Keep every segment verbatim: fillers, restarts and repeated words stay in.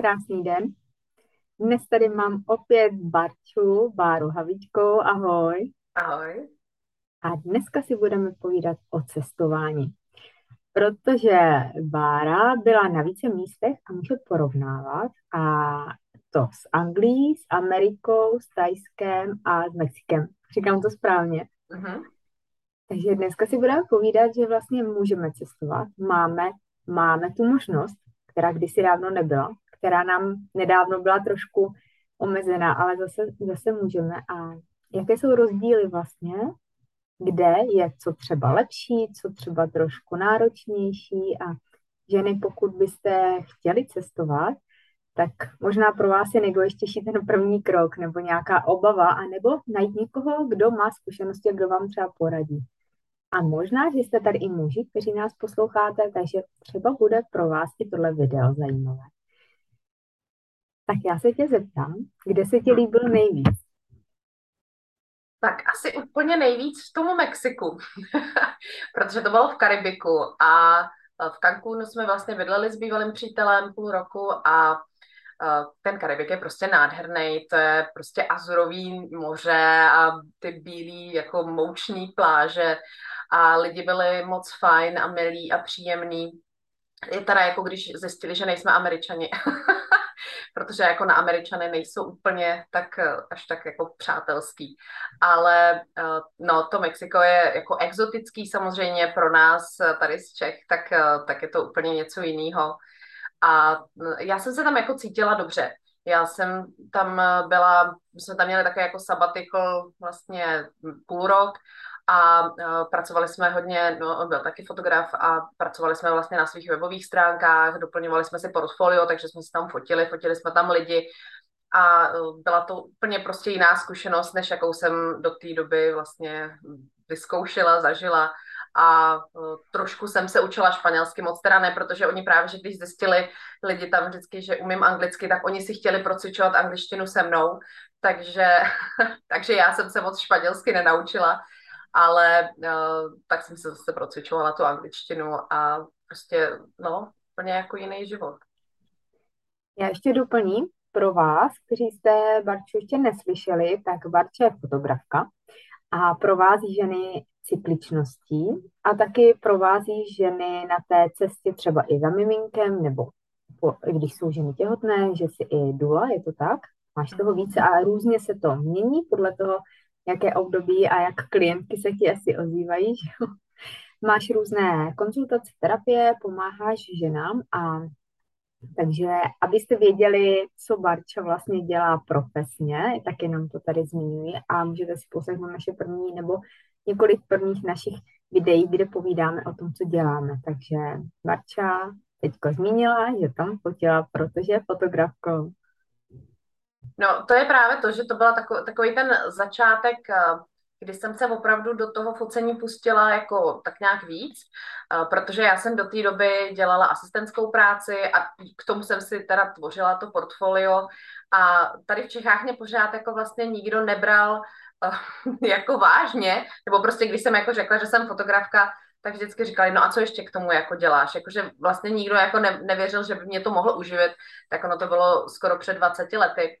Krásný den. Dnes tady mám opět Barču, Báru Havičkovou. Ahoj. Ahoj. A dneska si budeme povídat o cestování. Protože Bára byla na více místech a může porovnávat, a to s Anglií, s Amerikou, s Thajskem a s Mexikem. Říkám to správně. Uh-huh. Takže dneska si budeme povídat, že vlastně můžeme cestovat. Máme, máme tu možnost, která kdysi dávno nebyla, která nám nedávno byla trošku omezená, ale zase, zase můžeme. A jaké jsou rozdíly vlastně? Kde je co třeba lepší, co třeba trošku náročnější, a ženy, pokud byste chtěli cestovat, tak možná pro vás je nejdůležitější ten první krok, nebo nějaká obava, anebo najít někoho, kdo má zkušenosti a kdo vám třeba poradí. A možná, že jste tady i muži, kteří nás posloucháte, takže třeba bude pro vás i tohle video zajímavé. Tak já se tě zeptám, kde se ti líbil nejvíc? Tak asi úplně nejvíc v tomu Mexiku, protože to bylo v Karibiku a v Cancúnu jsme vlastně bydleli s bývalým přítelem půl roku a ten Karibik je prostě nádherný, to je prostě azurový moře a ty bílý jako mouční pláže a lidi byli moc fajn a milí a příjemní. Je teda jako když zjistili, že nejsme Američani, protože jako na Američany nejsou úplně tak až tak jako přátelský. Ale no, to Mexiko je jako exotický samozřejmě pro nás tady z Čech, tak, tak je to úplně něco jiného. A já jsem se tam jako cítila dobře. Já jsem tam byla, my jsme tam měli také jako sabbatical vlastně půl rok a pracovali jsme hodně, no on byl taky fotograf a pracovali jsme vlastně na svých webových stránkách, doplňovali jsme si portfolio, takže jsme se tam fotili, fotili jsme tam lidi a byla to úplně prostě jiná zkušenost, než jakou jsem do té doby vlastně vyzkoušela, zažila. A trošku jsem se učila španělsky, moc teda ne, protože oni právě, že když zjistili lidi tam vždycky, že umím anglicky, tak oni si chtěli procvičovat angličtinu se mnou, takže, takže já jsem se moc španělsky nenaučila, ale tak jsem se zase procvičovala tu angličtinu a prostě, no, úplně jako jiný život. Já ještě doplním pro vás, kteří jste Barču ještě neslyšeli, tak Barča je fotografka a provází ženy cykličností a taky provází ženy na té cestě třeba i za miminkem, nebo po, když jsou ženy těhotné, že si i dula, je to tak? Máš toho více a různě se to mění podle toho, jaké období a jak klientky se ti asi ozývají. Že? Máš různé konzultace, terapie, pomáháš ženám, a takže abyste věděli, co Barča vlastně dělá profesně, tak jenom to tady zmiňuji a můžete si poslechnout naše první nebo několik prvních našich videí, kde povídáme o tom, co děláme. Takže Barča teďko zmínila, že tam fotila, protože je fotografkou. No, to je právě to, že to byl takový, takový ten začátek, kdy jsem se opravdu do toho focení pustila jako tak nějak víc, protože já jsem do té doby dělala asistentskou práci a k tomu jsem si teda tvořila to portfolio a tady v Čechách mě pořád jako vlastně nikdo nebral jako vážně, nebo prostě když jsem jako řekla, že jsem fotografka, tak vždycky říkali, no a co ještě k tomu jako děláš, jakože vlastně nikdo jako ne, nevěřil, že by mě to mohlo uživit, tak ono to bylo skoro před dvaceti lety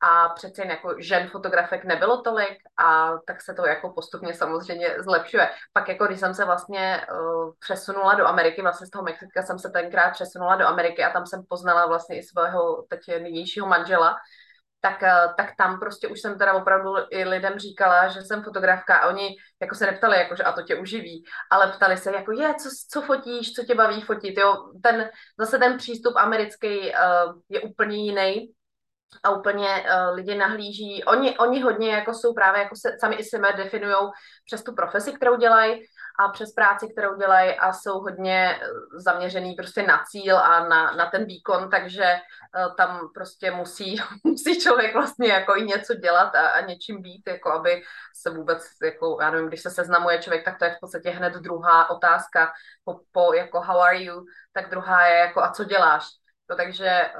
a přece jen jako žen fotografek nebylo tolik a tak se to jako postupně samozřejmě zlepšuje. Pak jako když jsem se vlastně uh, přesunula do Ameriky, vlastně z toho Mexika jsem se tenkrát přesunula do Ameriky a tam jsem poznala vlastně i svého teď nynějšího manžela, Tak, tak tam prostě už jsem teda opravdu i lidem říkala, že jsem fotografka a oni jako se neptali, jako, že a to tě uživí, ale ptali se, jako je, co, co fotíš, co tě baví fotit, jo, ten, zase ten přístup americký uh, je úplně jiný a úplně uh, lidi nahlíží, oni, oni hodně jako jsou právě, jako se, sami i sebe definujou přes tu profesi, kterou dělají a přes práci, kterou dělají a jsou hodně zaměřený prostě na cíl a na, na ten výkon, takže tam prostě musí, musí člověk vlastně jako i něco dělat a, a něčím být, jako aby se vůbec, jako já nevím, když se seznamuje člověk, tak to je v podstatě hned druhá otázka po, po jako how are you, tak druhá je jako a co děláš. No, takže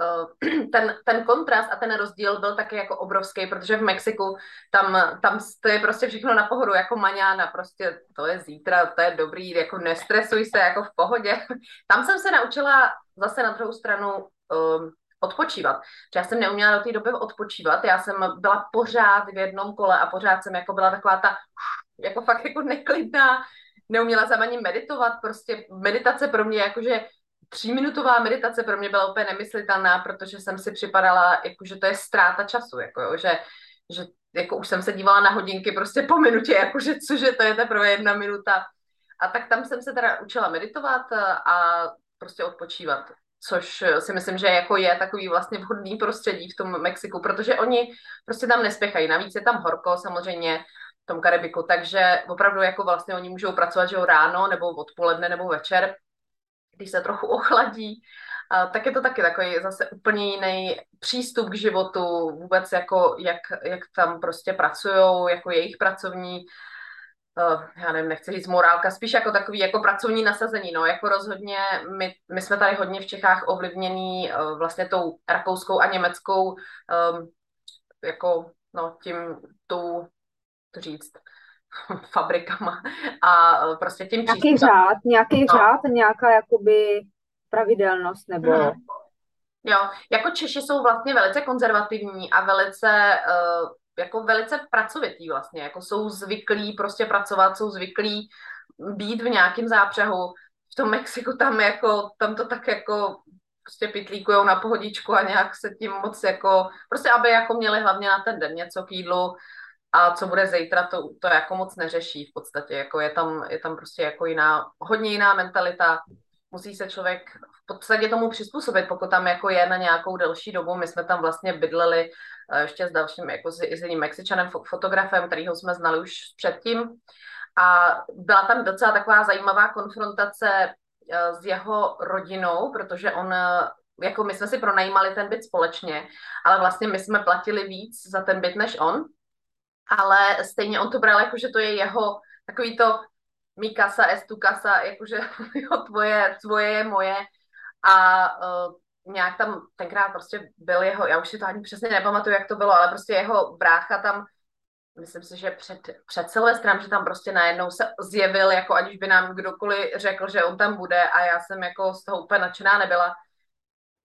ten, ten kontrast a ten rozdíl byl taky jako obrovský, protože v Mexiku tam, tam to je prostě všechno na pohodu, jako maňána, prostě to je zítra, to je dobrý, jako nestresuj se, jako v pohodě. Tam jsem se naučila zase na druhou stranu um, odpočívat. Protože já jsem neuměla do té doby odpočívat, já jsem byla pořád v jednom kole a pořád jsem jako byla taková ta jako fakt jako neklidná, neuměla jsem ani meditovat, prostě meditace pro mě jakože tříminutová meditace pro mě byla úplně nemyslitelná, protože jsem si připadala, jakože to je ztráta času, jako jo, že, že jako už jsem se dívala na hodinky prostě po minutě, jakože cože to je teprve jedna minuta. A tak tam jsem se teda učila meditovat a prostě odpočívat, což si myslím, že jako je takový vlastně vhodný prostředí v tom Mexiku, protože oni prostě tam nespěchají, navíc je tam horko samozřejmě v tom Karibiku, takže opravdu jako vlastně oni můžou pracovat, že ráno nebo odpoledne nebo večer, když se trochu ochladí, a tak je to taky takový zase úplně jiný přístup k životu, vůbec jako jak, jak tam prostě pracujou, jako jejich pracovní, uh, já nevím, nechci říct morálka, spíš jako takový jako pracovní nasazení, no, jako rozhodně my, my jsme tady hodně v Čechách ovlivnění uh, vlastně tou rakouskou a německou, um, jako, no, tím, tou, to říct, fabrikama a prostě tím přístupem. Nějaký řád, nějaký no. řád, nějaká jakoby pravidelnost nebo... Hmm. Jo, jako Češi jsou vlastně velice konzervativní a velice, uh, jako velice pracovití vlastně, jako jsou zvyklí prostě pracovat, jsou zvyklí být v nějakém zápřehu. V tom Mexiku tam jako, tam to tak jako prostě pitlíkujou na pohodičku a nějak se tím moc jako, prostě aby jako měli hlavně na ten den něco k jídlu. A co bude zítra, to, to jako moc neřeší v podstatě, jako je tam, je tam prostě jako jiná, hodně jiná mentalita, musí se člověk v podstatě tomu přizpůsobit, pokud tam jako je na nějakou delší dobu, my jsme tam vlastně bydleli ještě s dalším, jako s jiným Mexičanem fotografem, kterýho jsme znali už předtím a byla tam docela taková zajímavá konfrontace s jeho rodinou, protože on... jako my jsme si pronajímali ten byt společně, ale vlastně my jsme platili víc za ten byt než on. Ale stejně on to bral jako, že to je jeho takový to mi casa es tu casa, jakože jo, tvoje, tvoje je moje a uh, nějak tam tenkrát prostě byl jeho, já už si to ani přesně nepamatuju, jak to bylo, ale prostě jeho brácha tam, myslím si, že před, před Silvestrem, že tam prostě najednou se zjevil, jako aniž by nám kdokoliv řekl, že on tam bude a já jsem jako z toho úplně nadšená nebyla.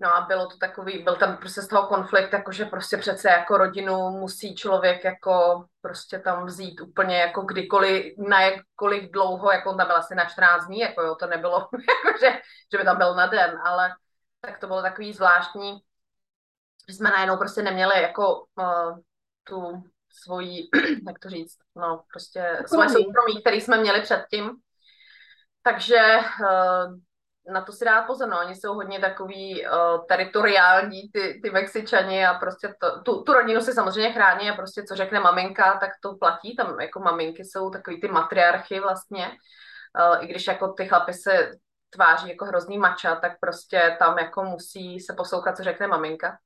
No a bylo to takový, byl tam prostě z toho konflikt, jakože prostě přece jako rodinu musí člověk jako prostě tam vzít úplně jako kdykoliv, na jakkoliv dlouho, jako on tam byl asi na čtrnáct dní, jako jo, to nebylo, jakože, že by tam byl na den, ale tak to bylo takový zvláštní, že jsme najednou prostě neměli jako uh, tu svoji, jak to říct, no prostě svoje soukromí, který jsme měli předtím, takže... Uh, na to si dá pozor, no. Oni jsou hodně takový uh, teritoriální, ty, ty Mexičani a prostě to, tu, tu rodinu si samozřejmě chrání a prostě co řekne maminka, tak to platí, tam jako maminky jsou takový ty matriarchy vlastně, uh, i když jako ty chlapy se tváří jako hrozný mača, tak prostě tam jako musí se poslouchat, co řekne maminka.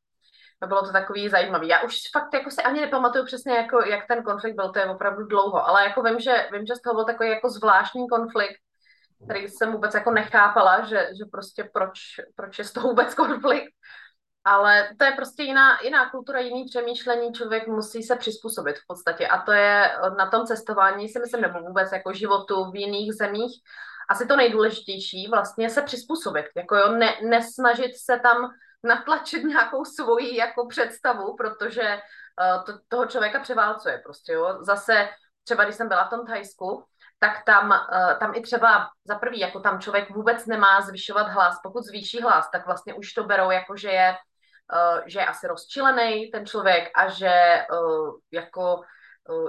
No bylo to takový zajímavý. Já už fakt jako si ani nepamatuju přesně, jako, jak ten konflikt byl, to je opravdu dlouho, ale jako vím, že, vím, že z toho byl takový jako zvláštní konflikt, který jsem vůbec jako nechápala, že, že prostě proč, proč je z toho vůbec konflikt. Ale to je prostě jiná, jiná kultura, jiný přemýšlení, člověk musí se přizpůsobit v podstatě. A to je na tom cestování, si myslím, nebo vůbec jako životu v jiných zemích, asi to nejdůležitější vlastně se přizpůsobit. Jako jo, ne, nesnažit se tam natlačit nějakou svoji jako představu, protože uh, to, toho člověka převálcuje prostě, jo. Zase třeba, když jsem byla v tom Thajsku, tak tam, tam i třeba za prvý, jako tam člověk vůbec nemá zvyšovat hlas. Pokud zvýší hlas, tak vlastně už to berou jako, že je, že je asi rozčilený ten člověk a že jako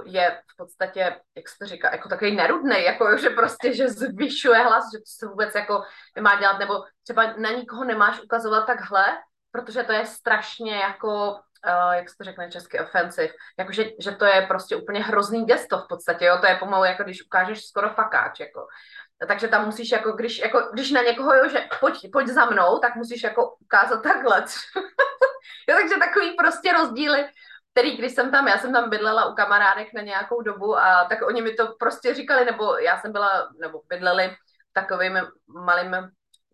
je v podstatě, jak se to říká, jako takový nerudnej, jako že prostě, že zvyšuje hlas, že to se vůbec jako nemá dělat, nebo třeba na nikoho nemáš ukazovat takhle, protože to je strašně jako... Uh, jak se to řekne česky, offensive, jakože že to je prostě úplně hrozný gesto v podstatě, jo, to je pomalu jako když ukážeš skoro fakáč, jako. Takže tam musíš jako, když, jako, když na někoho, jo, že pojď, pojď za mnou, tak musíš jako ukázat takhle. Jo, takže takový prostě rozdíly, který když jsem tam, já jsem tam bydlela u kamarádek na nějakou dobu a tak oni mi to prostě říkali, nebo já jsem byla, nebo bydleli takovým malým,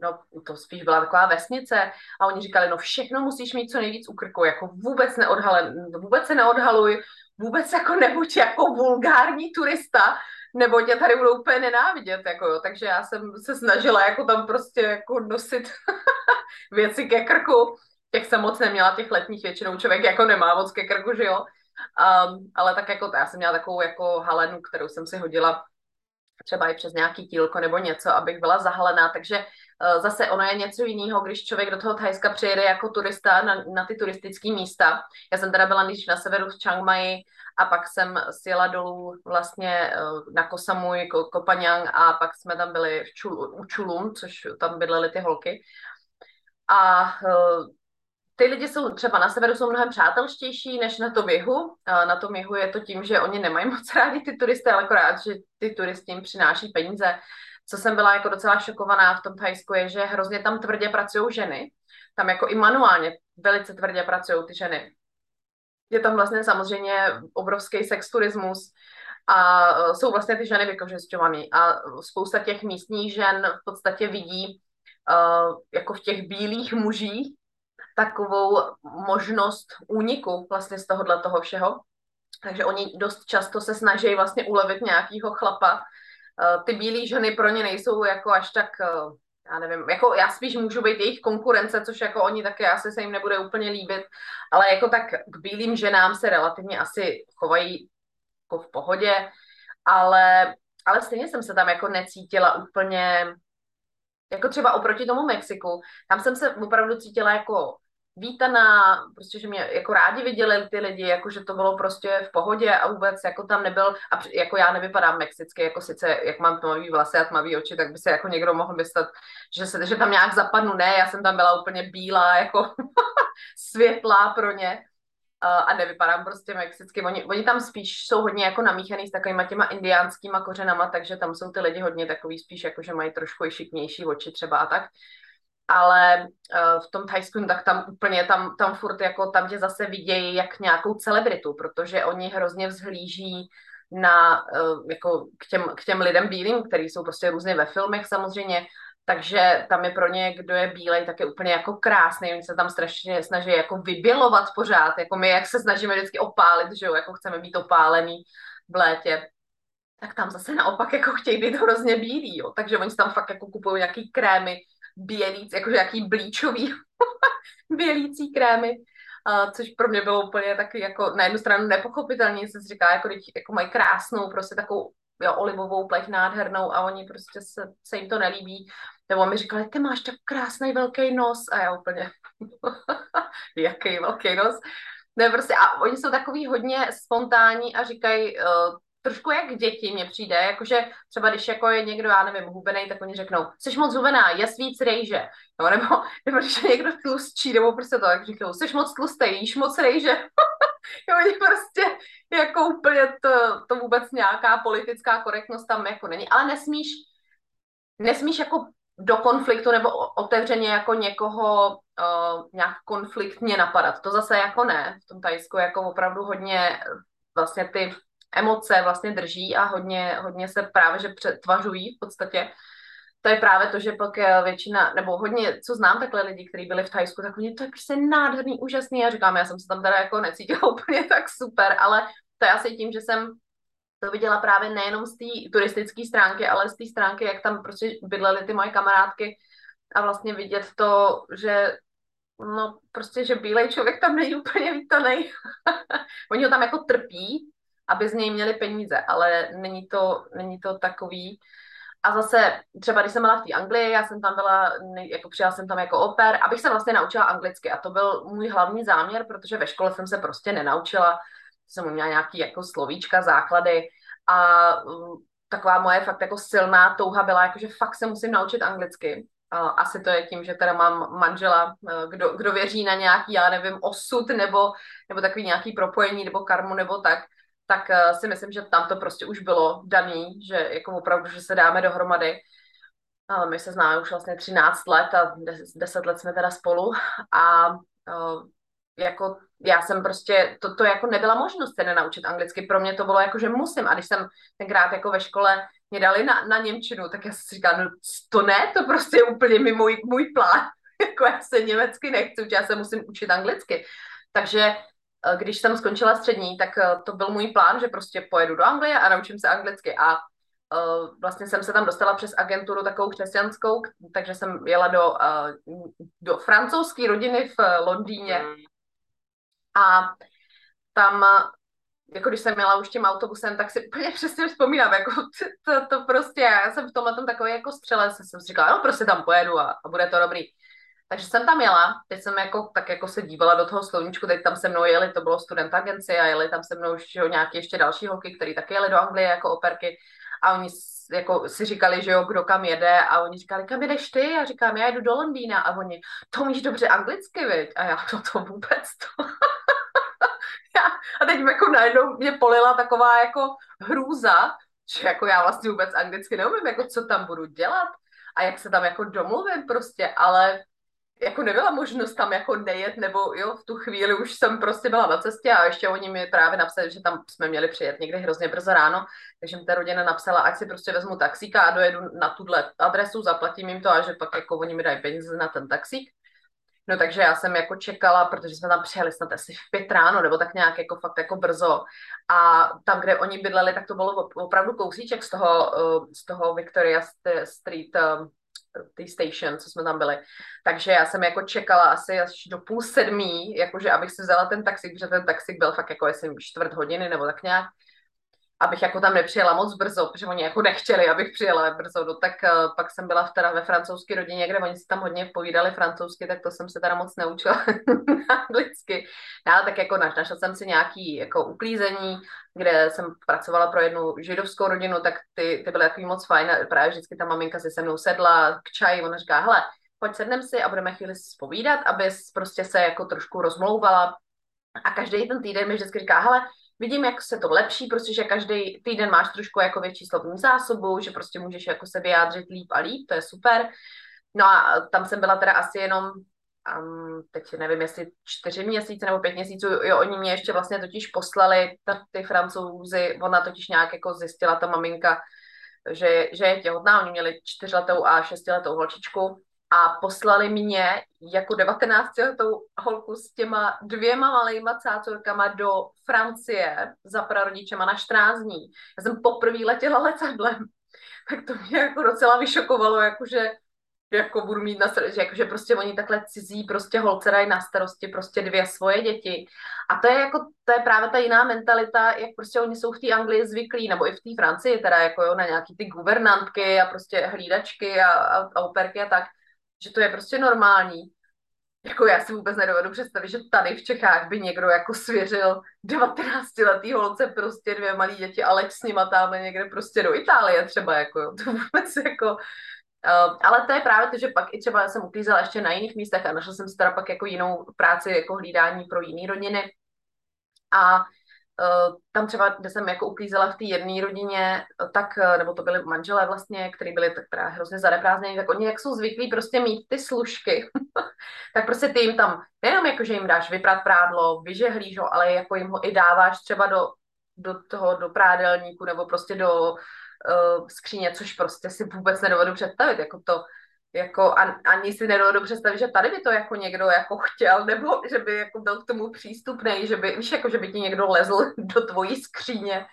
no to spíš byla taková vesnice a oni říkali, no všechno musíš mít co nejvíc u krku, jako vůbec neodhale, vůbec se neodhaluj, vůbec jako nebuď jako vulgární turista, nebo tě tady budou úplně nenávidět, jako jo, takže já jsem se snažila jako tam prostě jako nosit věci ke krku těch jsem moc neměla, těch letních většinou člověk jako nemá moc ke krku, že jo. Um, ale tak jako já jsem měla takovou jako halenu, kterou jsem si hodila třeba i přes nějaký tílko nebo něco, abych byla zahalená, takže uh, zase ono je něco jiného, když člověk do toho Thajska přijede jako turista na, na ty turistické místa. Já jsem teda byla nejdřív na severu v Chiang Mai a pak jsem sjela dolů vlastně uh, na Koh Samui, Koh Phangan a pak jsme tam byli v Chul, u Chulum, což tam bydlely ty holky. A uh, ty lidi jsou třeba na severu jsou mnohem přátelštější než na tom jihu. Na tom jihu je to tím, že oni nemají moc rádi ty turisty, ale akorát, že ty turisti jim přináší peníze. Co jsem byla jako docela šokovaná v tom Thajsku je, že hrozně tam tvrdě pracují ženy. Tam jako i manuálně velice tvrdě pracují ty ženy. Je tam vlastně samozřejmě obrovský sexturismus a jsou vlastně ty ženy vykořisťované. A spousta těch místních žen v podstatě vidí jako v těch bílých mužích takovou možnost úniku vlastně z tohohle toho všeho. Takže oni dost často se snaží vlastně ulevit nějakýho chlapa. Ty bílé ženy pro ně nejsou jako až tak, já nevím, jako já spíš můžu být jejich konkurence, což jako oni taky asi se jim nebude úplně líbit, ale jako tak k bílým ženám se relativně asi chovají jako v pohodě, ale, ale stejně jsem se tam jako necítila úplně, jako třeba oproti tomu Mexiku, tam jsem se opravdu cítila jako vítaná, prostě, že mě jako rádi viděli ty lidi, jako že to bylo prostě v pohodě a vůbec jako tam nebyl, a jako já nevypadám mexicky, jako sice, jak mám tmavý vlasy a tmavý oči, tak by se jako někdo mohl myslet, že, se, že tam nějak zapadnu, ne, já jsem tam byla úplně bílá, jako světlá pro ně a nevypadám prostě mexicky, oni, oni tam spíš jsou hodně jako namíchaný s takovýma těma indiánskýma kořenama, takže tam jsou ty lidi hodně takový spíš jako, že mají trošku i šiknější oči třeba a tak, ale uh, v tom Thajsku, tak tam úplně, tam, tam furt jako, tam tě zase vidějí jak nějakou celebritu, protože oni hrozně vzhlíží na, uh, jako k těm, k těm lidem bílým, který jsou prostě různě ve filmech samozřejmě, takže tam je pro ně, kdo je bílej, tak je úplně jako krásný. Oni se tam strašně snaží jako vybělovat pořád, jako my, jak se snažíme vždycky opálit, že jo, jako chceme být opálený v létě, tak tam zase naopak jako chtějí být hrozně bílý, jo, takže oni se tam fakt jako kupují nějaký krémy, bělíc, jakože nějaký blíčový bělící krémy, uh, což pro mě bylo úplně taky jako na jednu stranu nepochopitelně, jsem si říkala, jako, jako mají krásnou, prostě takovou jo, olivovou pleť nádhernou a oni prostě se, se jim to nelíbí. Nebo mi říkali, ty máš tak krásný velký nos a já úplně, jaký velký nos. Ne, prostě, a oni jsou takový hodně spontánní a říkají uh, trošku jak děti mně přijde, jakože třeba když jako je někdo, já nevím, hubenej, tak oni řeknou, jsi moc hubená, jes víc rejže. Jo, nebo, nebo když je někdo tlustší, nebo prostě to, tak říkají, jsi moc tlustej, jíš moc rejže. Jo, oni prostě jako úplně to, to vůbec nějaká politická korektnost tam jako není, ale nesmíš, nesmíš jako do konfliktu nebo otevřeně jako někoho uh, nějak konfliktně napadat. To zase jako ne, v tom Thajsku jako opravdu hodně vlastně ty emoce vlastně drží a hodně, hodně se právě, že přetvařují v podstatě. To je právě to, že pak většina, nebo hodně, co znám takhle lidi, kteří byli v Thajsku, tak oni to je prostě nádherný, úžasný. Já říkám, já jsem se tam teda jako necítila úplně tak super, ale to je asi tím, že jsem to viděla právě nejenom z té turistické stránky, ale z té stránky, jak tam prostě bydlely ty moje kamarádky a vlastně vidět to, že no prostě, že bílej člověk tam není úplně vítanej. Oni ho tam jako trpí, aby z něj měli peníze, ale není to, není to takový. A zase, třeba když jsem byla v té Anglii, já jsem tam byla, jako přijela jsem tam jako au pair, abych se vlastně naučila anglicky a to byl můj hlavní záměr, protože ve škole jsem se prostě nenaučila, jsem uměla nějaký jako slovíčka, základy a taková moje fakt jako silná touha byla, jakože fakt se musím naučit anglicky. Asi to je tím, že teda mám manžela, kdo, kdo věří na nějaký, já nevím, osud nebo, nebo takový nějaký propojení nebo karmu nebo tak, tak si myslím, že tam to prostě už bylo daný, že jako opravdu, že se dáme dohromady. My se známe už vlastně třináct let a deset let jsme teda spolu a jako já jsem prostě, to, to jako nebyla možnost se nenaučit anglicky, pro mě to bylo jako, že musím a když jsem tenkrát jako ve škole mě dali na, na němčinu, tak já jsem si říkala, no to ne, to prostě je úplně mimo můj plán, jako já se německy nechci, já se musím učit anglicky, takže když jsem skončila střední, tak to byl můj plán, že prostě pojedu do Anglie a naučím se anglicky. A Uh, vlastně jsem se tam dostala přes agenturu takovou křesťanskou, takže jsem jela do, uh, do francouzské rodiny v uh, Londýně. A tam, jako když jsem jela už tím autobusem, tak si úplně přesně vzpomínám, jako to, to prostě, já jsem v tomhle tom takový jako střelec, jsem si říkala, no prostě tam pojedu a, a bude to dobrý. Takže jsem tam jela, teď jsem jako, tak jako se dívala do toho sluníčku, teď tam se mnou jeli, to bylo student agenci a jeli tam se mnou už nějaké ještě další holky, který taky jeli do Anglie jako operky a oni jako si říkali, že jo, kdo kam jede a oni říkali, kam jedeš ty? A říkám, já jedu do Londýna a oni, to umíš dobře anglicky, viď? A já to, to vůbec to... já, a teď jako najednou mě polila taková jako hrůza, že jako já vlastně vůbec anglicky neumím, jako co tam budu dělat a jak se tam jako domluvím prostě, ale... jako nebyla možnost tam jako nejet, nebo jo, v tu chvíli už jsem prostě byla na cestě a ještě oni mi právě napsali, že tam jsme měli přijet někdy hrozně brzo ráno, takže mi ta rodina napsala, ať si prostě vezmu taxíka a dojedu na tuhle adresu, zaplatím jim to a že pak jako oni mi dají peníze na ten taxík. No takže já jsem jako čekala, protože jsme tam přijeli snad asi v pět ráno, nebo tak nějak jako fakt jako brzo. A tam, kde oni bydleli, tak to bylo opravdu kousíček z toho, z toho Victoria Street ty station, co jsme tam byli. Takže já jsem jako čekala asi až do půl sedmí, jakože abych si vzala ten taxík, protože ten taxík byl fakt jako jestli čtvrt hodiny nebo tak nějak, abych jako tam nepřijela moc brzo, protože oni jako nechtěli, abych přijela brzo. No tak uh, pak jsem byla teda ve francouzské rodině, kde oni si tam hodně povídali francouzsky, tak to jsem se teda moc neučila anglicky. No, ale tak jako našla jsem si nějaký jako uklízení, kde jsem pracovala pro jednu židovskou rodinu, tak ty, ty byly takový moc fajn a právě vždycky ta maminka si se mnou sedla k čaji, ona říká, hele, pojď sednem si a budeme chvíli si povídat, abys prostě se jako trošku rozmlouvala. A každý ten týden mi vždycky říká, hele, vidím, jak se to lepší, prostě, že každý týden máš trošku jako větší slovní zásobu, že prostě můžeš jako se vyjádřit líp a líp, to je super. No a tam jsem byla teda asi jenom, um, teď nevím, jestli čtyři měsíce nebo pět měsíců, jo, oni mě ještě vlastně totiž poslali, ta, ty Francouzi, ona totiž nějak jako zjistila, ta maminka, že, že je těhotná, oni měli čtyřletou a šestiletou holčičku, a poslali mě jako devatenáctiletou holku s těma dvěma malejma cácurkama do Francie za prarodičema na čtrnáct dní. Já jsem poprvé letěla letadlem. Tak to mě jako docela vyšokovalo, jakože jako budu mít na srdci, že jakože prostě oni takhle cizí prostě holce dají na starosti prostě dvě svoje děti. A to je jako, to je právě ta jiná mentalita, jak prostě oni jsou v té Anglii zvyklí, nebo i v té Francii teda jako jo, na nějaký ty guvernantky a prostě hlídačky a, a, a operky a tak. Že to je prostě normální. Jako já si vůbec nedovedu představit, že tady v Čechách by někdo jako svěřil devatenáctiletý holce prostě dvě malé děti a leč s nima tam někde prostě do Itálie třeba, jako to vůbec jako... Uh, ale to je právě to, že pak i třeba jsem uklízela ještě na jiných místech a našla jsem si teda pak jako jinou práci, jako hlídání pro jiný rodiny. A uh, tam třeba, kde jsem jako uklízela v té jedné rodině, tak, nebo to byly manželé vlastně, který byli tak teda hrozně zadeprázdnění, tak oni jak jsou zvyklí prostě mít ty služky, tak prostě ty jim tam, nejenom jako, že jim dáš vyprat prádlo, vyžehlíš ho, ale jako jim ho i dáváš třeba do, do toho, do prádelníku, nebo prostě do uh, skříně, což prostě si vůbec nedovedu představit, jako to, jako an, ani si nedovedu představit, že tady by to jako někdo jako chtěl, nebo že by jako byl k tomu přístupnej, že by, víš, jako že by ti někdo lezl do tvojí skříně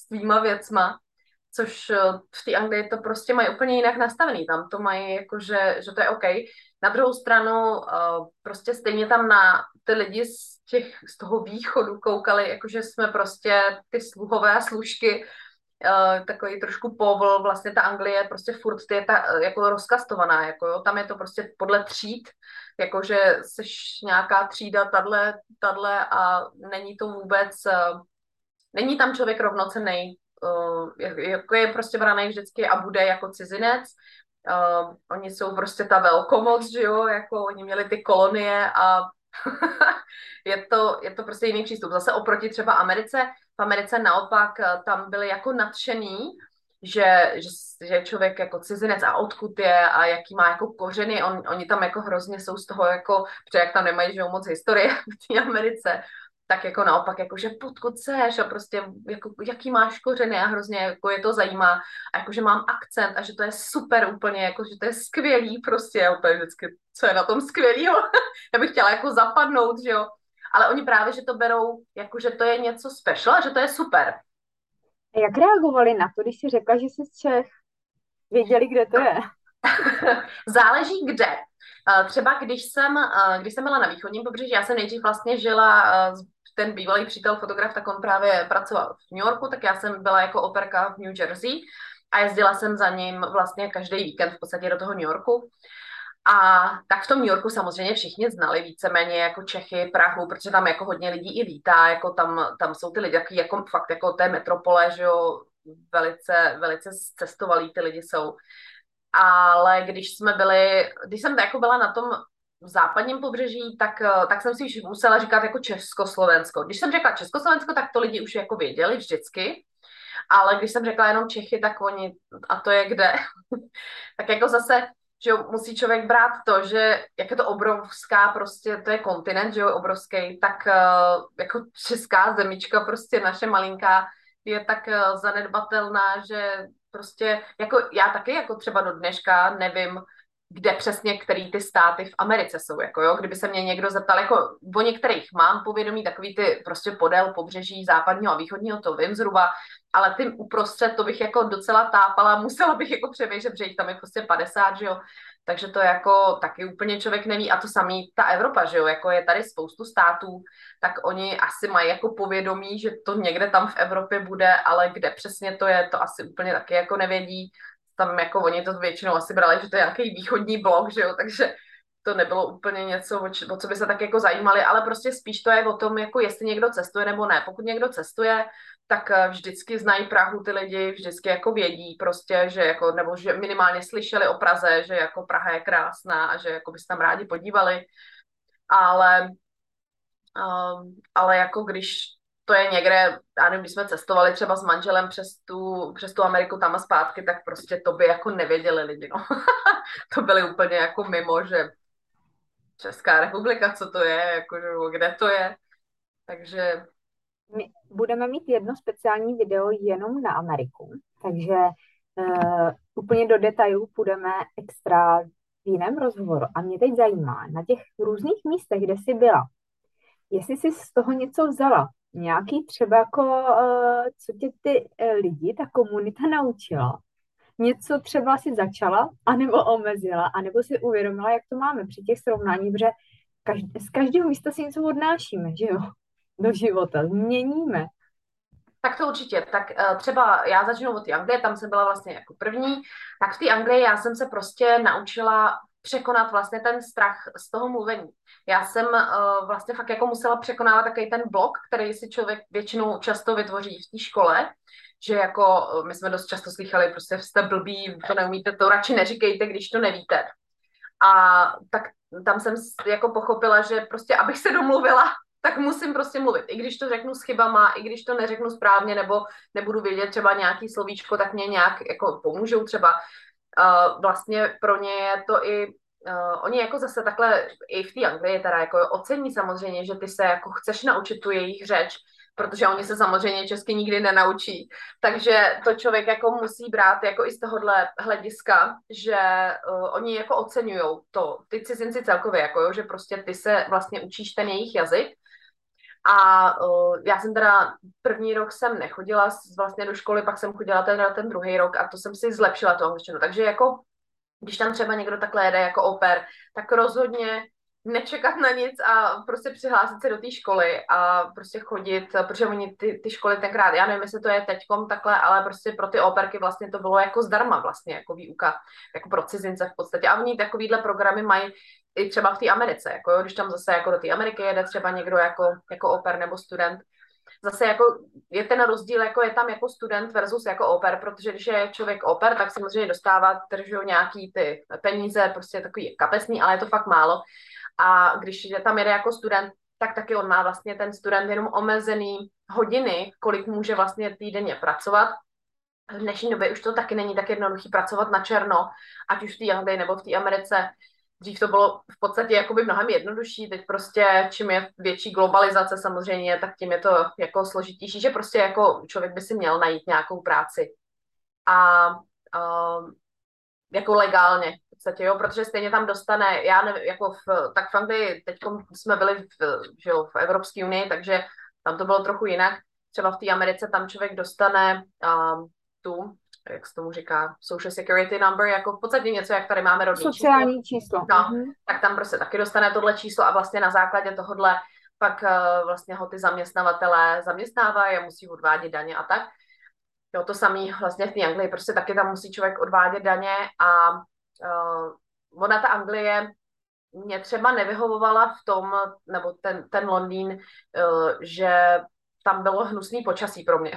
s tvýma věcma, což v té Anglii to prostě mají úplně jinak nastavený, tam to mají jako, že, že to je OK. Na druhou stranu prostě stejně tam na ty lidi z, těch, z toho východu koukali, jakože jsme prostě ty sluhové a služky, takový trošku povl, vlastně ta Anglie je prostě furt je ta, jako rozkastovaná, jako jo, tam je to prostě podle tříd, jakože seš nějaká třída tadle, tadle a není to vůbec, není tam člověk rovnocenný, jako je prostě braný vždycky a bude jako cizinec, oni jsou prostě ta velkomoc, že jo, jako oni měli ty kolonie a je to, je to prostě jiný přístup. Zase oproti třeba Americe, v Americe naopak tam byli jako nadšený, že, že, že člověk jako cizinec a odkud je a jaký má jako kořeny, on, oni tam jako hrozně jsou z toho jako, protože jak tam nemají žijou moc historie v té Americe, tak jako naopak jako, že podkud seš a prostě jako, jaký máš kořeny a hrozně jako je to zajímá a jako, že mám akcent a že to je super úplně, jako, že to je skvělý prostě, úplně vždycky, co je na tom skvělýho, já bych chtěla jako zapadnout, že jo. Ale oni právě, že to berou, jakože to je něco special, že to je super. A jak reagovali na to, když jsi řekla, že jsi z Čech? Věděli, kde to je? Záleží kde. Třeba když jsem, když jsem byla na východním pobřeží, já jsem nejdřív vlastně žila, ten bývalý přítel fotograf, tak on právě pracoval v New Yorku, tak já jsem byla jako operka v New Jersey a jezdila jsem za ním vlastně každý víkend v podstatě do toho New Yorku. A tak v tom New Yorku samozřejmě všichni znali víceméně jako Čechy, Prahu, protože tam jako hodně lidí i lítá, jako tam, tam jsou ty lidi jako, jako fakt jako té metropole, že jo, velice, velice cestovalí ty lidi jsou. Ale když jsme byli, když jsem jako byla na tom západním pobřeží, tak, tak jsem si už musela říkat jako Československo. Když jsem řekla Československo, tak to lidi už jako věděli vždycky, ale když jsem řekla jenom Čechy, tak oni, a to je kde? Tak jako zase, že musí člověk brát to, že jak je to obrovská prostě, to je kontinent, že jo, obrovský, tak jako česká zemička, prostě naše malinká, je tak zanedbatelná, že prostě, jako já taky jako třeba do dneška nevím, kde přesně, který ty státy v Americe jsou, jako jo, kdyby se mě někdo zeptal, jako o některých mám povědomí, takový ty prostě podél pobřeží západního a východního, to vím zhruba, ale tím uprostřed to bych jako docela tápala, musela bych jako převěžet, že jich tam je prostě padesát, že jo, takže to jako taky úplně člověk neví a to samý ta Evropa, že jo, jako je tady spoustu států, tak oni asi mají jako povědomí, že to někde tam v Evropě bude, ale kde přesně to je, to asi úplně taky jako nevědí. Tam jako oni to většinou asi brali, že to je nějaký východní blok, že jo, takže to nebylo úplně něco, o, č- o co by se tak jako zajímali, ale prostě spíš to je o tom, jako jestli někdo cestuje nebo ne. Pokud někdo cestuje, tak vždycky znají Prahu ty lidi, vždycky jako vědí prostě, že jako, nebo že minimálně slyšeli o Praze, že jako Praha je krásná a že jako by se tam rádi podívali, ale, um, ale jako když to je někde, já nevím, když jsme cestovali třeba s manželem přes tu, přes tu Ameriku tam a zpátky, tak prostě to by jako nevěděli lidi, no. To byly úplně jako mimo, že Česká republika, co to je, jako, kde to je, takže... My budeme mít jedno speciální video jenom na Ameriku, takže uh, úplně do detailů půjdeme extra v jiném rozhovoru. A mě teď zajímá, na těch různých místech, kde jsi byla, jestli jsi z toho něco vzala, nějaký třeba jako, co tě ty lidi, ta komunita naučila, něco třeba si začala, anebo omezila, anebo si uvědomila, jak to máme při těch srovnání, protože každý, z každého místa si něco odnášíme, že jo, do života, změníme. Tak to určitě, tak třeba já začnu od té Anglie, tam jsem byla vlastně jako první, tak v té Anglii já jsem se prostě naučila překonat vlastně ten strach z toho mluvení. Já jsem uh, vlastně fakt jako musela překonávat takový ten blok, který si člověk většinou často vytvoří v té škole, že jako my jsme dost často slychali, prostě jste blbí, to neumíte, to radši neříkejte, když to nevíte. A tak tam jsem jako pochopila, že prostě abych se domluvila, tak musím prostě mluvit. I když to řeknu s chybama, i když to neřeknu správně, nebo nebudu vědět třeba nějaký slovíčko, tak mě nějak jako pomůžou třeba. Uh, vlastně pro ně je to i, uh, oni jako zase takhle, i v té Anglii teda jako ocení samozřejmě, že ty se jako chceš naučit tu jejich řeč, protože oni se samozřejmě česky nikdy nenaučí, takže to člověk jako musí brát jako i z tohohle hlediska, že uh, oni jako oceňujou to, ty cizinci celkově jako jo, že prostě ty se vlastně učíš ten jejich jazyk. A uh, já jsem teda první rok jsem nechodila vlastně do školy, pak jsem chodila ten, ten druhý rok a to jsem si zlepšila tu angličtinu. Takže jako, když tam třeba někdo takhle jede jako au pair, tak rozhodně nečekat na nic a prostě přihlásit se do té školy a prostě chodit, protože oni ty, ty školy tenkrát, já nevím, jestli to je teďkom takhle, ale prostě pro ty au pairky vlastně to bylo jako zdarma vlastně, jako výuka, jako pro cizince v podstatě. A oni takovýhle programy mají i třeba v té Americe, jako jo, když tam zase jako do té Ameriky jede třeba někdo jako, jako au pair nebo student, zase jako je ten rozdíl, jako je tam jako student versus jako au pair, protože když je člověk au pair, tak samozřejmě dostává tržou nějaký ty peníze, prostě takový kapesný, ale je to fakt málo. A když je tam jede jako student, tak taky on má vlastně ten student jenom omezený hodiny, kolik může vlastně týdenně pracovat. V dnešní době už to taky není tak jednoduchý pracovat na černo, ať už v té Anglii nebo v té Americe. Dřív to bylo v podstatě jakoby mnohem jednodušší, teď prostě čím je větší globalizace samozřejmě, tak tím je to jako složitější, že prostě jako člověk by si měl najít nějakou práci. A um, jako legálně v podstatě, jo, protože stejně tam dostane, já nevím, jako v, tak v Anglii, teď jsme byli v, v Evropské unii, takže tam to bylo trochu jinak, třeba v té Americe tam člověk dostane um, tu, jak se tomu říká, social security number, jako v podstatě něco, jak tady máme rodné sociální číslo. číslo. No, mm-hmm. Tak tam prostě taky dostane tohle číslo a vlastně na základě tohohle pak uh, vlastně ho ty zaměstnavatelé zaměstnávají a musí odvádět daně a tak. Jo, to samý vlastně v té Anglii, prostě taky tam musí člověk odvádět daně a uh, ona ta Anglie mě třeba nevyhovovala v tom, nebo ten, ten Londýn, uh, že tam bylo hnusný počasí pro mě.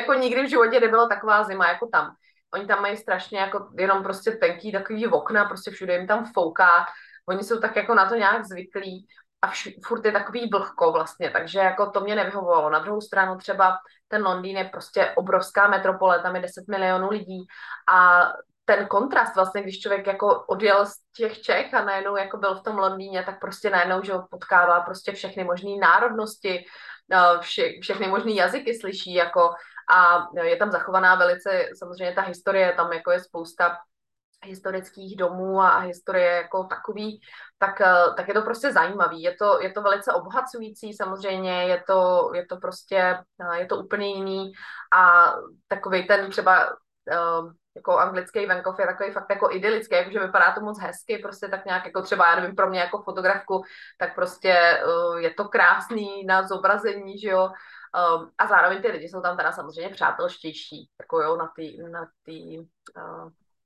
Jako nikdy v životě nebyla taková zima jako tam. Oni tam mají strašně jako jenom prostě tenký takový okna, prostě všude jim tam fouká. Oni jsou tak jako na to nějak zvyklí a všu, furt je takový vlhko vlastně, takže jako to mě nevyhovovalo. Na druhou stranu třeba ten Londýn je prostě obrovská metropole, tam je deset milionů lidí a ten kontrast vlastně, když člověk jako odjel z těch Čech a najednou jako byl v tom Londýně, tak prostě najednou, že potkává prostě všechny možné národnosti, vše, všechny možné jazyky slyší jako a je tam zachovaná velice, samozřejmě ta historie, tam jako je spousta historických domů a historie jako takový, tak, tak je to prostě zajímavý. Je to, je to velice obohacující samozřejmě, je to, je to prostě, je to úplně jiný a takovej ten třeba jako anglický venkov je takový fakt jako idylický, jakože vypadá to moc hezky, prostě tak nějak jako třeba, já nevím, pro mě jako fotografku, tak prostě je to krásný na zobrazení, že jo, a zároveň ty lidi jsou tam teda samozřejmě přátelštější, jako jo, na ty, na ty,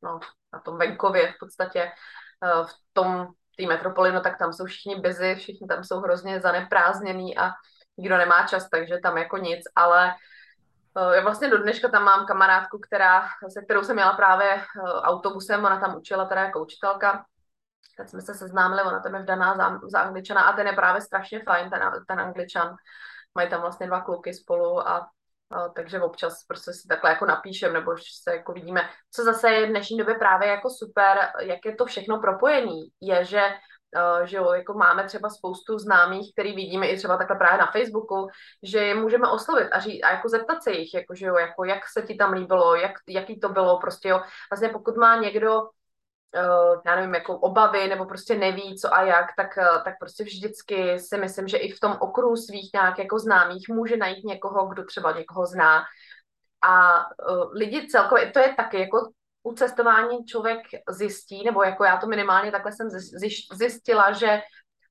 no, na tom venkově v podstatě, v tom, té metropoli, no tak tam jsou všichni busy, všichni tam jsou hrozně zaneprázdněný a nikdo nemá čas, takže tam jako nic, ale já vlastně do dneška tam mám kamarádku, která, se kterou jsem jela právě autobusem, ona tam učila teda jako učitelka, tak jsme se seznámili, ona tam je vdaná za, za Angličana a ten je právě strašně fajn, ten, ten Angličan, mají tam vlastně dva kluky spolu a takže občas prostě si takhle jako napíšem, nebo se jako vidíme. Co zase je v dnešní době právě jako super, jak je to všechno propojený, je, že, že jo, jako máme třeba spoustu známých, který vidíme i třeba takhle právě na Facebooku, že je můžeme oslovit a, ří, a jako zeptat se jich, jako, že jo, jako, jak se ti tam líbilo, jak, jaký to bylo, prostě jo. Vlastně pokud má někdo já nevím, jako obavy, nebo prostě neví, co a jak, tak, tak prostě vždycky si myslím, že i v tom okruhu svých nějak jako známých může najít někoho, kdo třeba někoho zná. A uh, lidi celkově, to je taky jako u cestování člověk zjistí, nebo jako já to minimálně takhle jsem zjistila, že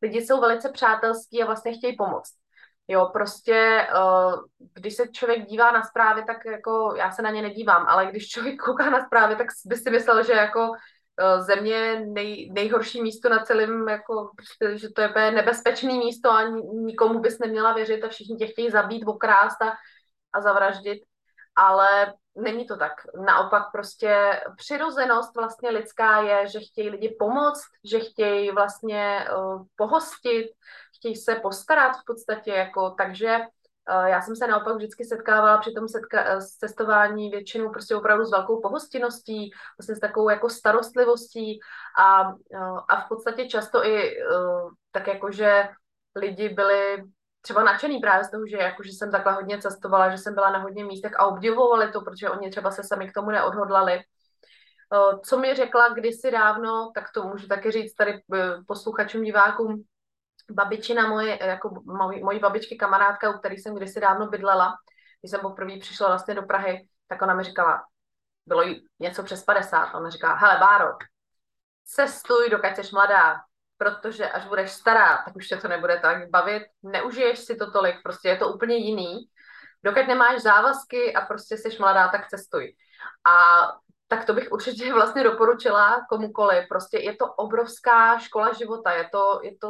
lidi jsou velice přátelský a vlastně chtějí pomoct. Jo, prostě, když se člověk dívá na zprávy, tak jako já se na ně nedívám, ale když člověk kouká na zprávy, tak by si myslel, že jako země nej, nejhorší místo na celém, jako, že to je nebezpečné místo a nikomu bys neměla věřit a všichni tě chtějí zabít, okrást a, a zavraždit, ale není to tak. Naopak prostě přirozenost vlastně lidská je, že chtějí lidi pomoct, že chtějí vlastně uh, pohostit, chtějí se postarat v podstatě, jako, takže uh, já jsem se naopak vždycky setkávala při tom setka- cestování většinou prostě opravdu s velkou pohostinností, vlastně s takovou jako starostlivostí a, uh, a v podstatě často i uh, tak jako, že lidi byli třeba nadšený právě z toho, že, jako, že jsem takhle hodně cestovala, že jsem byla na hodně místech a obdivovali to, protože oni třeba se sami k tomu neodhodlali. Co mi řekla kdysi dávno, tak to můžu taky říct tady posluchačům, divákům, babičina moje, jako moji, moji babičky kamarádka, u kterých jsem kdysi dávno bydlela, když jsem poprvé přišla vlastně do Prahy, tak ona mi říkala, bylo jí něco přes padesát, ona říkala, hele Báro, cestuj, dokud jsi mladá, protože až budeš stará, tak už tě to nebude tak bavit, neužiješ si to tolik, prostě je to úplně jiný. Dokud nemáš závazky a prostě jsi mladá, tak cestuj. A tak to bych určitě vlastně doporučila komukoli, prostě je to obrovská škola života, je to, je to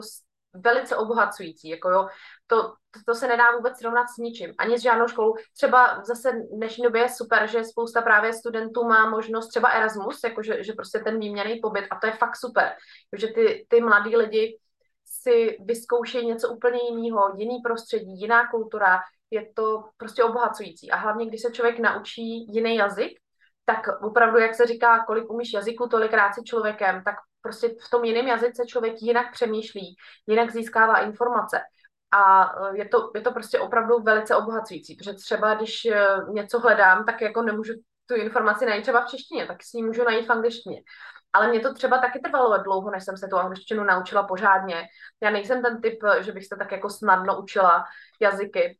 velice obohacující, jako jo, to, to, to se nedá vůbec srovnat s ničím, ani s žádnou školou. Třeba zase v dnešní době je super, že spousta právě studentů má možnost třeba Erasmus, jakože že prostě ten výměnný pobyt a to je fakt super, že ty, ty mladí lidi si vyzkoušejí něco úplně jiného, jiný prostředí, jiná kultura, je to prostě obohacující a hlavně, když se člověk naučí jiný jazyk, tak opravdu, jak se říká, kolik umíš jazyku, tolikrát si člověkem, tak prostě v tom jiném jazyce člověk jinak přemýšlí, jinak získává informace. A je to, je to prostě opravdu velice obohacující, protože třeba když něco hledám, tak jako nemůžu tu informaci najít třeba v češtině, tak si ji můžu najít v angličtině. Ale mě to třeba taky trvalo dlouho, než jsem se tu angličtinu naučila pořádně. Já nejsem ten typ, že bych se tak jako snadno učila jazyky.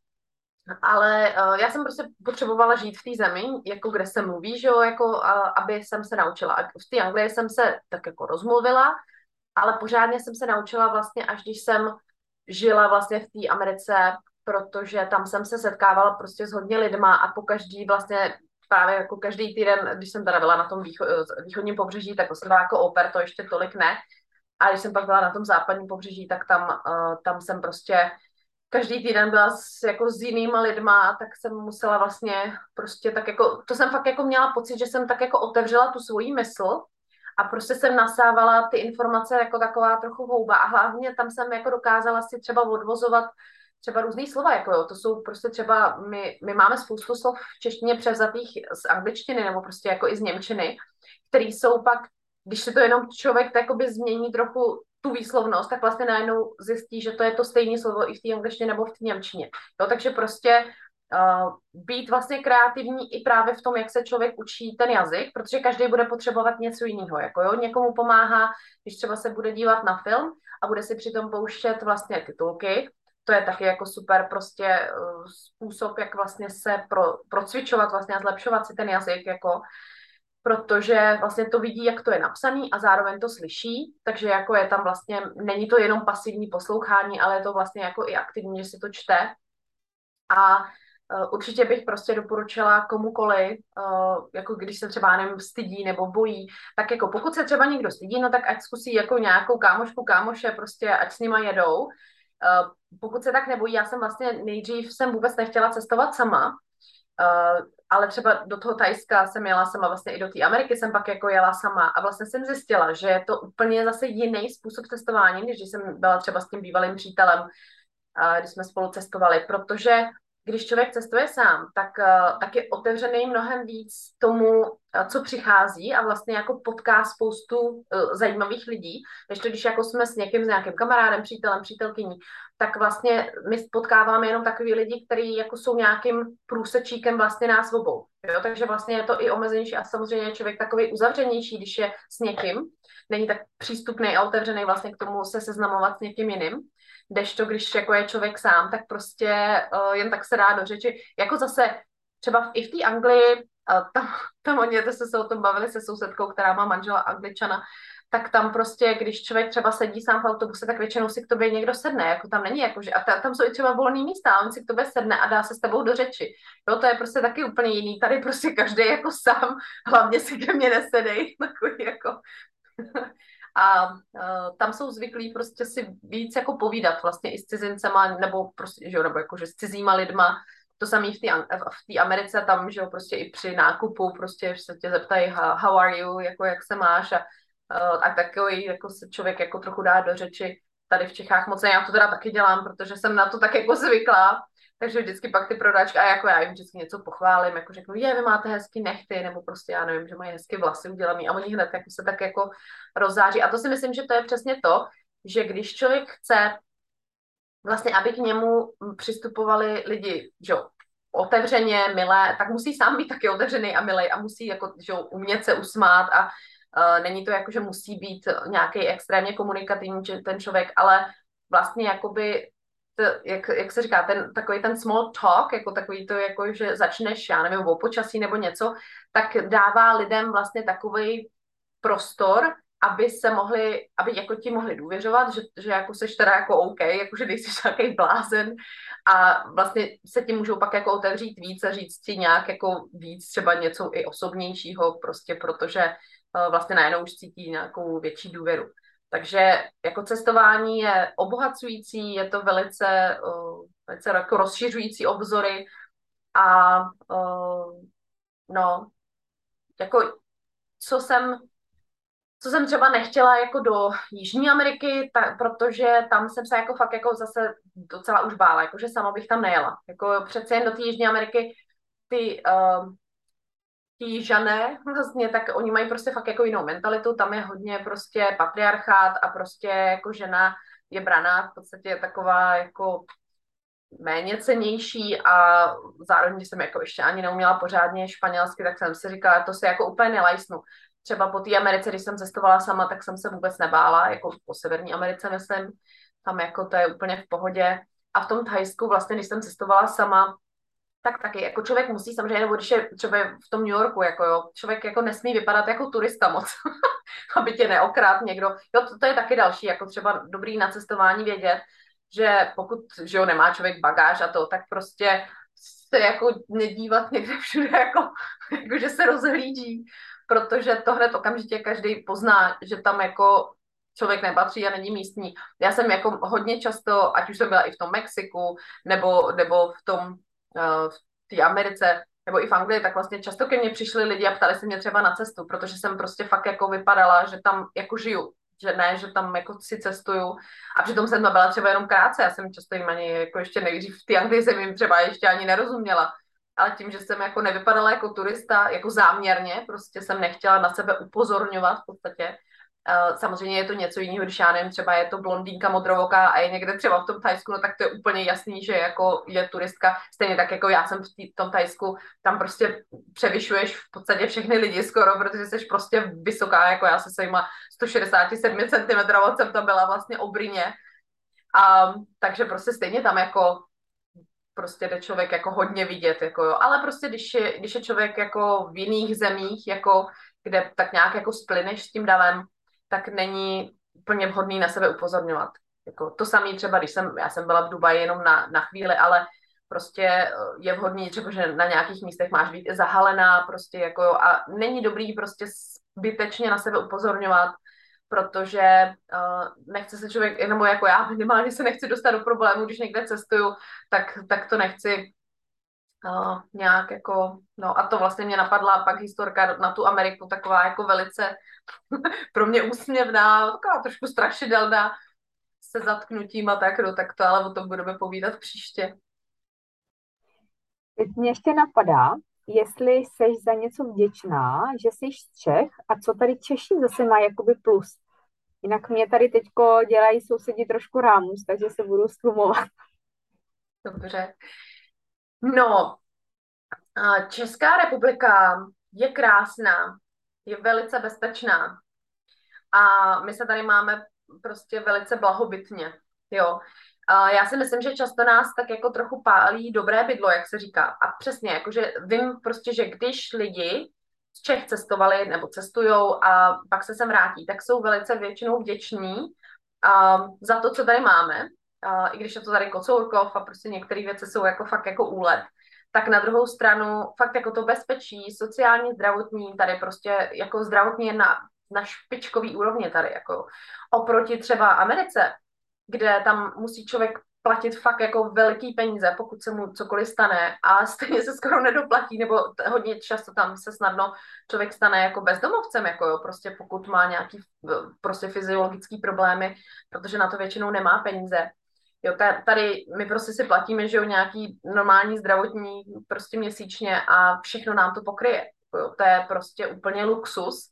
Ale uh, já jsem prostě potřebovala žít v té zemi, jako kde se mluví, že jo, jako, uh, aby jsem se naučila. A v té Anglii jsem se tak jako rozmluvila, ale pořádně jsem se naučila vlastně, až když jsem žila vlastně v té Americe, protože tam jsem se setkávala prostě s hodně lidma a po každý vlastně, právě jako každý týden, když jsem teda byla na tom výcho, východním pobřeží, tak jsem byla jako oper, to ještě tolik ne. A když jsem pak byla na tom západním pobřeží, tak tam, uh, tam jsem prostě každý týden byla s, jako s jinýma lidma, tak jsem musela vlastně prostě tak jako, to jsem fakt jako měla pocit, že jsem tak jako otevřela tu svoji mysl a prostě jsem nasávala ty informace jako taková trochu houba a hlavně tam jsem jako dokázala si třeba odvozovat třeba různý slova, jako jo, to jsou prostě třeba, my, my máme spoustu slov v češtině převzatých z angličtiny nebo prostě jako i z němčiny, které jsou pak, když si to jenom člověk takoby změní trochu tu výslovnost, tak vlastně najednou zjistí, že to je to stejné slovo i v té angličtině nebo v té němčině. Jo, takže prostě uh, být vlastně kreativní i právě v tom, jak se člověk učí ten jazyk, protože každý bude potřebovat něco jiného. Jako jo, někomu pomáhá, když třeba se bude dívat na film a bude si přitom pouštět vlastně titulky. To je taky jako super prostě uh, způsob, jak vlastně se pro, procvičovat vlastně a zlepšovat si ten jazyk, jako protože vlastně to vidí, jak to je napsaný a zároveň to slyší, takže jako je tam vlastně, není to jenom pasivní poslouchání, ale je to vlastně jako i aktivní, že si to čte. A uh, určitě bych prostě doporučila komukoli, uh, jako když se třeba, nevím, stydí nebo bojí, tak jako pokud se třeba někdo stydí, no tak ať zkusí jako nějakou kámošku, kámoše, prostě ať s nima jedou. Uh, pokud se tak nebojí, já jsem vlastně nejdřív jsem vůbec nechtěla cestovat sama, uh, ale třeba do toho Thajska jsem jela sama, vlastně i do té Ameriky jsem pak jako jela sama a vlastně jsem zjistila, že je to úplně zase jiný způsob cestování, než když jsem byla třeba s tím bývalým přítelem, když jsme spolu cestovali, protože když člověk cestuje sám, tak, tak je otevřený mnohem víc tomu, co přichází a vlastně jako potká spoustu zajímavých lidí, než to, když jako jsme s někým, s nějakým kamarádem, přítelem, přítelkyní, tak vlastně my potkáváme jenom takový lidi, kteří jako jsou nějakým průsečíkem vlastně nás obou. Jo? Takže vlastně je to i omezenější a samozřejmě je člověk takový uzavřenější, když je s někým, není tak přístupný a otevřený vlastně k tomu se seznamovat s někým jiným. Kdežto, když jako je člověk sám, tak prostě uh, jen tak se dá do řeči. Jako zase třeba i v té Anglii, uh, tam, tam oni to se, se o tom bavili se sousedkou, která má manžela Angličana, tak tam prostě, když člověk třeba sedí sám v autobuse, tak většinou si k tobě někdo sedne, jako tam není, jako, že, a ta, tam jsou i třeba volný místa, a on si k tobě sedne a dá se s tebou do řeči. Jo, to je prostě taky úplně jiný, tady prostě každý jako sám, hlavně si ke mně nesedej, takový jako... A uh, tam jsou zvyklí prostě si víc jako povídat vlastně i s cizincema, nebo prostě, že jo, nebo jakože s cizíma lidma. To samé v té v té Americe, tam, že jo, prostě i při nákupu prostě se tě zeptají how are you, jako jak se máš a, uh, a takový, jako se člověk jako trochu dá do řeči. Tady v Čechách moc ne, já to teda taky dělám, protože jsem na to tak jako zvyklá, takže vždycky pak ty prodáčky, a jako já jim vždycky něco pochválím, jako řeknu, je, vy máte hezký nehty, nebo prostě já nevím, že mají hezky vlasy udělaný a oni hned jako se tak jako rozzáří. A to si myslím, že to je přesně to, že když člověk chce vlastně, aby k němu přistupovali lidi, že jo, otevřeně, milé, tak musí sám být taky otevřený a milej a musí jako, že jo, umět se usmát a uh, není to jako, že musí být nějaký extrémně komunikativní ten člověk, ale vlastně jakoby T, jak, jak se říká, ten, takový ten small talk, jako takový to, jako, že začneš, já nevím, o počasí nebo něco, tak dává lidem vlastně takový prostor, aby se mohli, aby jako ti mohli důvěřovat, že, že jako seš teda jako OK, jako že nejsi nějaký blázen a vlastně se ti můžou pak jako otevřít víc a říct ti nějak jako víc třeba něco i osobnějšího prostě, protože uh, vlastně najednou už cítí nějakou větší důvěru. Takže jako cestování je obohacující, je to velice, uh, velice jako rozšiřující obzory a uh, no, jako co jsem, co jsem třeba nechtěla jako do Jižní Ameriky, ta, protože tam jsem se jako fakt jako zase docela už bála, jakože sama bych tam nejela. Jako přece jen do té Jižní Ameriky ty... Uh, Tí žané vlastně, tak oni mají prostě fakt jako jinou mentalitu, tam je hodně prostě patriarchát a prostě jako žena je braná v podstatě taková jako méně cennější a zároveň jsem jako ještě ani neuměla pořádně španělsky, tak jsem si říkala, to se jako úplně nelajsnu. Třeba po té Americe, když jsem cestovala sama, tak jsem se vůbec nebála, jako po Severní Americe myslím, tam jako to je úplně v pohodě. A v tom Thajsku vlastně, když jsem cestovala sama, tak taky, jako člověk musí samozřejmě, nebo když je třeba v tom New Yorku, jako jo, člověk jako nesmí vypadat jako turista moc, aby tě neokrát někdo. Jo, to, to je taky další, jako třeba dobrý na cestování vědět, že pokud, že jo, nemá člověk bagáž a to, tak prostě se jako nedívat někde všude, jako, jako že se rozhlídí, protože to hned okamžitě každý pozná, že tam jako člověk nepatří a není místní. Já jsem jako hodně často, ať už jsem byla i v tom Mexiku, nebo, nebo v tom, v té Americe, nebo i v Anglii, tak vlastně často ke mně přišli lidi a ptali se mě třeba na cestu, protože jsem prostě fakt jako vypadala, že tam jako žiju, že ne, že tam jako si cestuju. A přitom jsem tam byla třeba jenom krátce, já jsem často jim ani jako ještě nejdřív v té Anglii jsem jim třeba ještě ani nerozuměla. Ale tím, že jsem jako nevypadala jako turista, jako záměrně, prostě jsem nechtěla na sebe upozorňovat v podstatě. Samozřejmě je to něco jiného, když já nevím, třeba je to blondýnka modrovoká a je někde třeba v tom Thajsku, no tak to je úplně jasný, že jako je turistka, stejně tak jako já jsem v tý, tom Thajsku, tam prostě převyšuješ v podstatě všechny lidi skoro, protože jsi prostě vysoká, jako já se svýma sto šedesát sedm centimetrů jsem tam byla vlastně obryně, a takže prostě stejně tam jako prostě jde člověk jako hodně vidět, jako jo, ale prostě když je, když je člověk jako v jiných zemích, jako kde tak nějak jako splyneš s tím davem, tak není úplně vhodný na sebe upozorňovat. Jako to samé třeba, když jsem, já jsem byla v Dubaji jenom na, na chvíli, ale prostě je vhodný, třeba, že na nějakých místech máš být zahalená, prostě jako a není dobrý prostě zbytečně na sebe upozorňovat, protože uh, nechce se člověk, nebo jako já minimálně se nechci dostat do problému, když někde cestuju, tak, tak to nechci uh, nějak jako, no a to vlastně mě napadla pak historka na tu Ameriku, taková jako velice pro mě úsměvná, taková trošku strašidelná se zatknutím a tak, no, tak to ale o tom budeme povídat příště. Mě ještě napadá, jestli jsi za něco vděčná, že jsi z Čech a co tady Češi zase má jakoby plus. Jinak mě tady teďko dělají sousedí trošku rámus, takže se budu stlumovat. Dobře. No, Česká republika je krásná, je velice bezpečná a my se tady máme prostě velice blahobytně, jo. Já si myslím, že často nás tak jako trochu pálí dobré bydlo, jak se říká. A přesně, jakože vím prostě, že když lidi z Čech cestovali nebo cestujou a pak se sem vrátí, tak jsou velice většinou vděční uh, za to, co tady máme. Uh, I když je to tady Kocourkov a prostě některé věci jsou jako fakt jako úlet. Tak na druhou stranu fakt jako to bezpečí, sociální, zdravotní, tady prostě jako zdravotní je na, na špičkový úrovni tady jako oproti třeba Americe, kde tam musí člověk platit fakt jako velký peníze, pokud se mu cokoliv stane a stejně se skoro nedoplatí, nebo hodně často tam se snadno člověk stane jako bezdomovcem, jako jo, prostě pokud má nějaký prostě fyziologický problémy, protože na to většinou nemá peníze. Jo, tady my prostě si platíme, že jo, nějaký normální zdravotní prostě měsíčně a všechno nám to pokryje. Jo, to je prostě úplně luxus,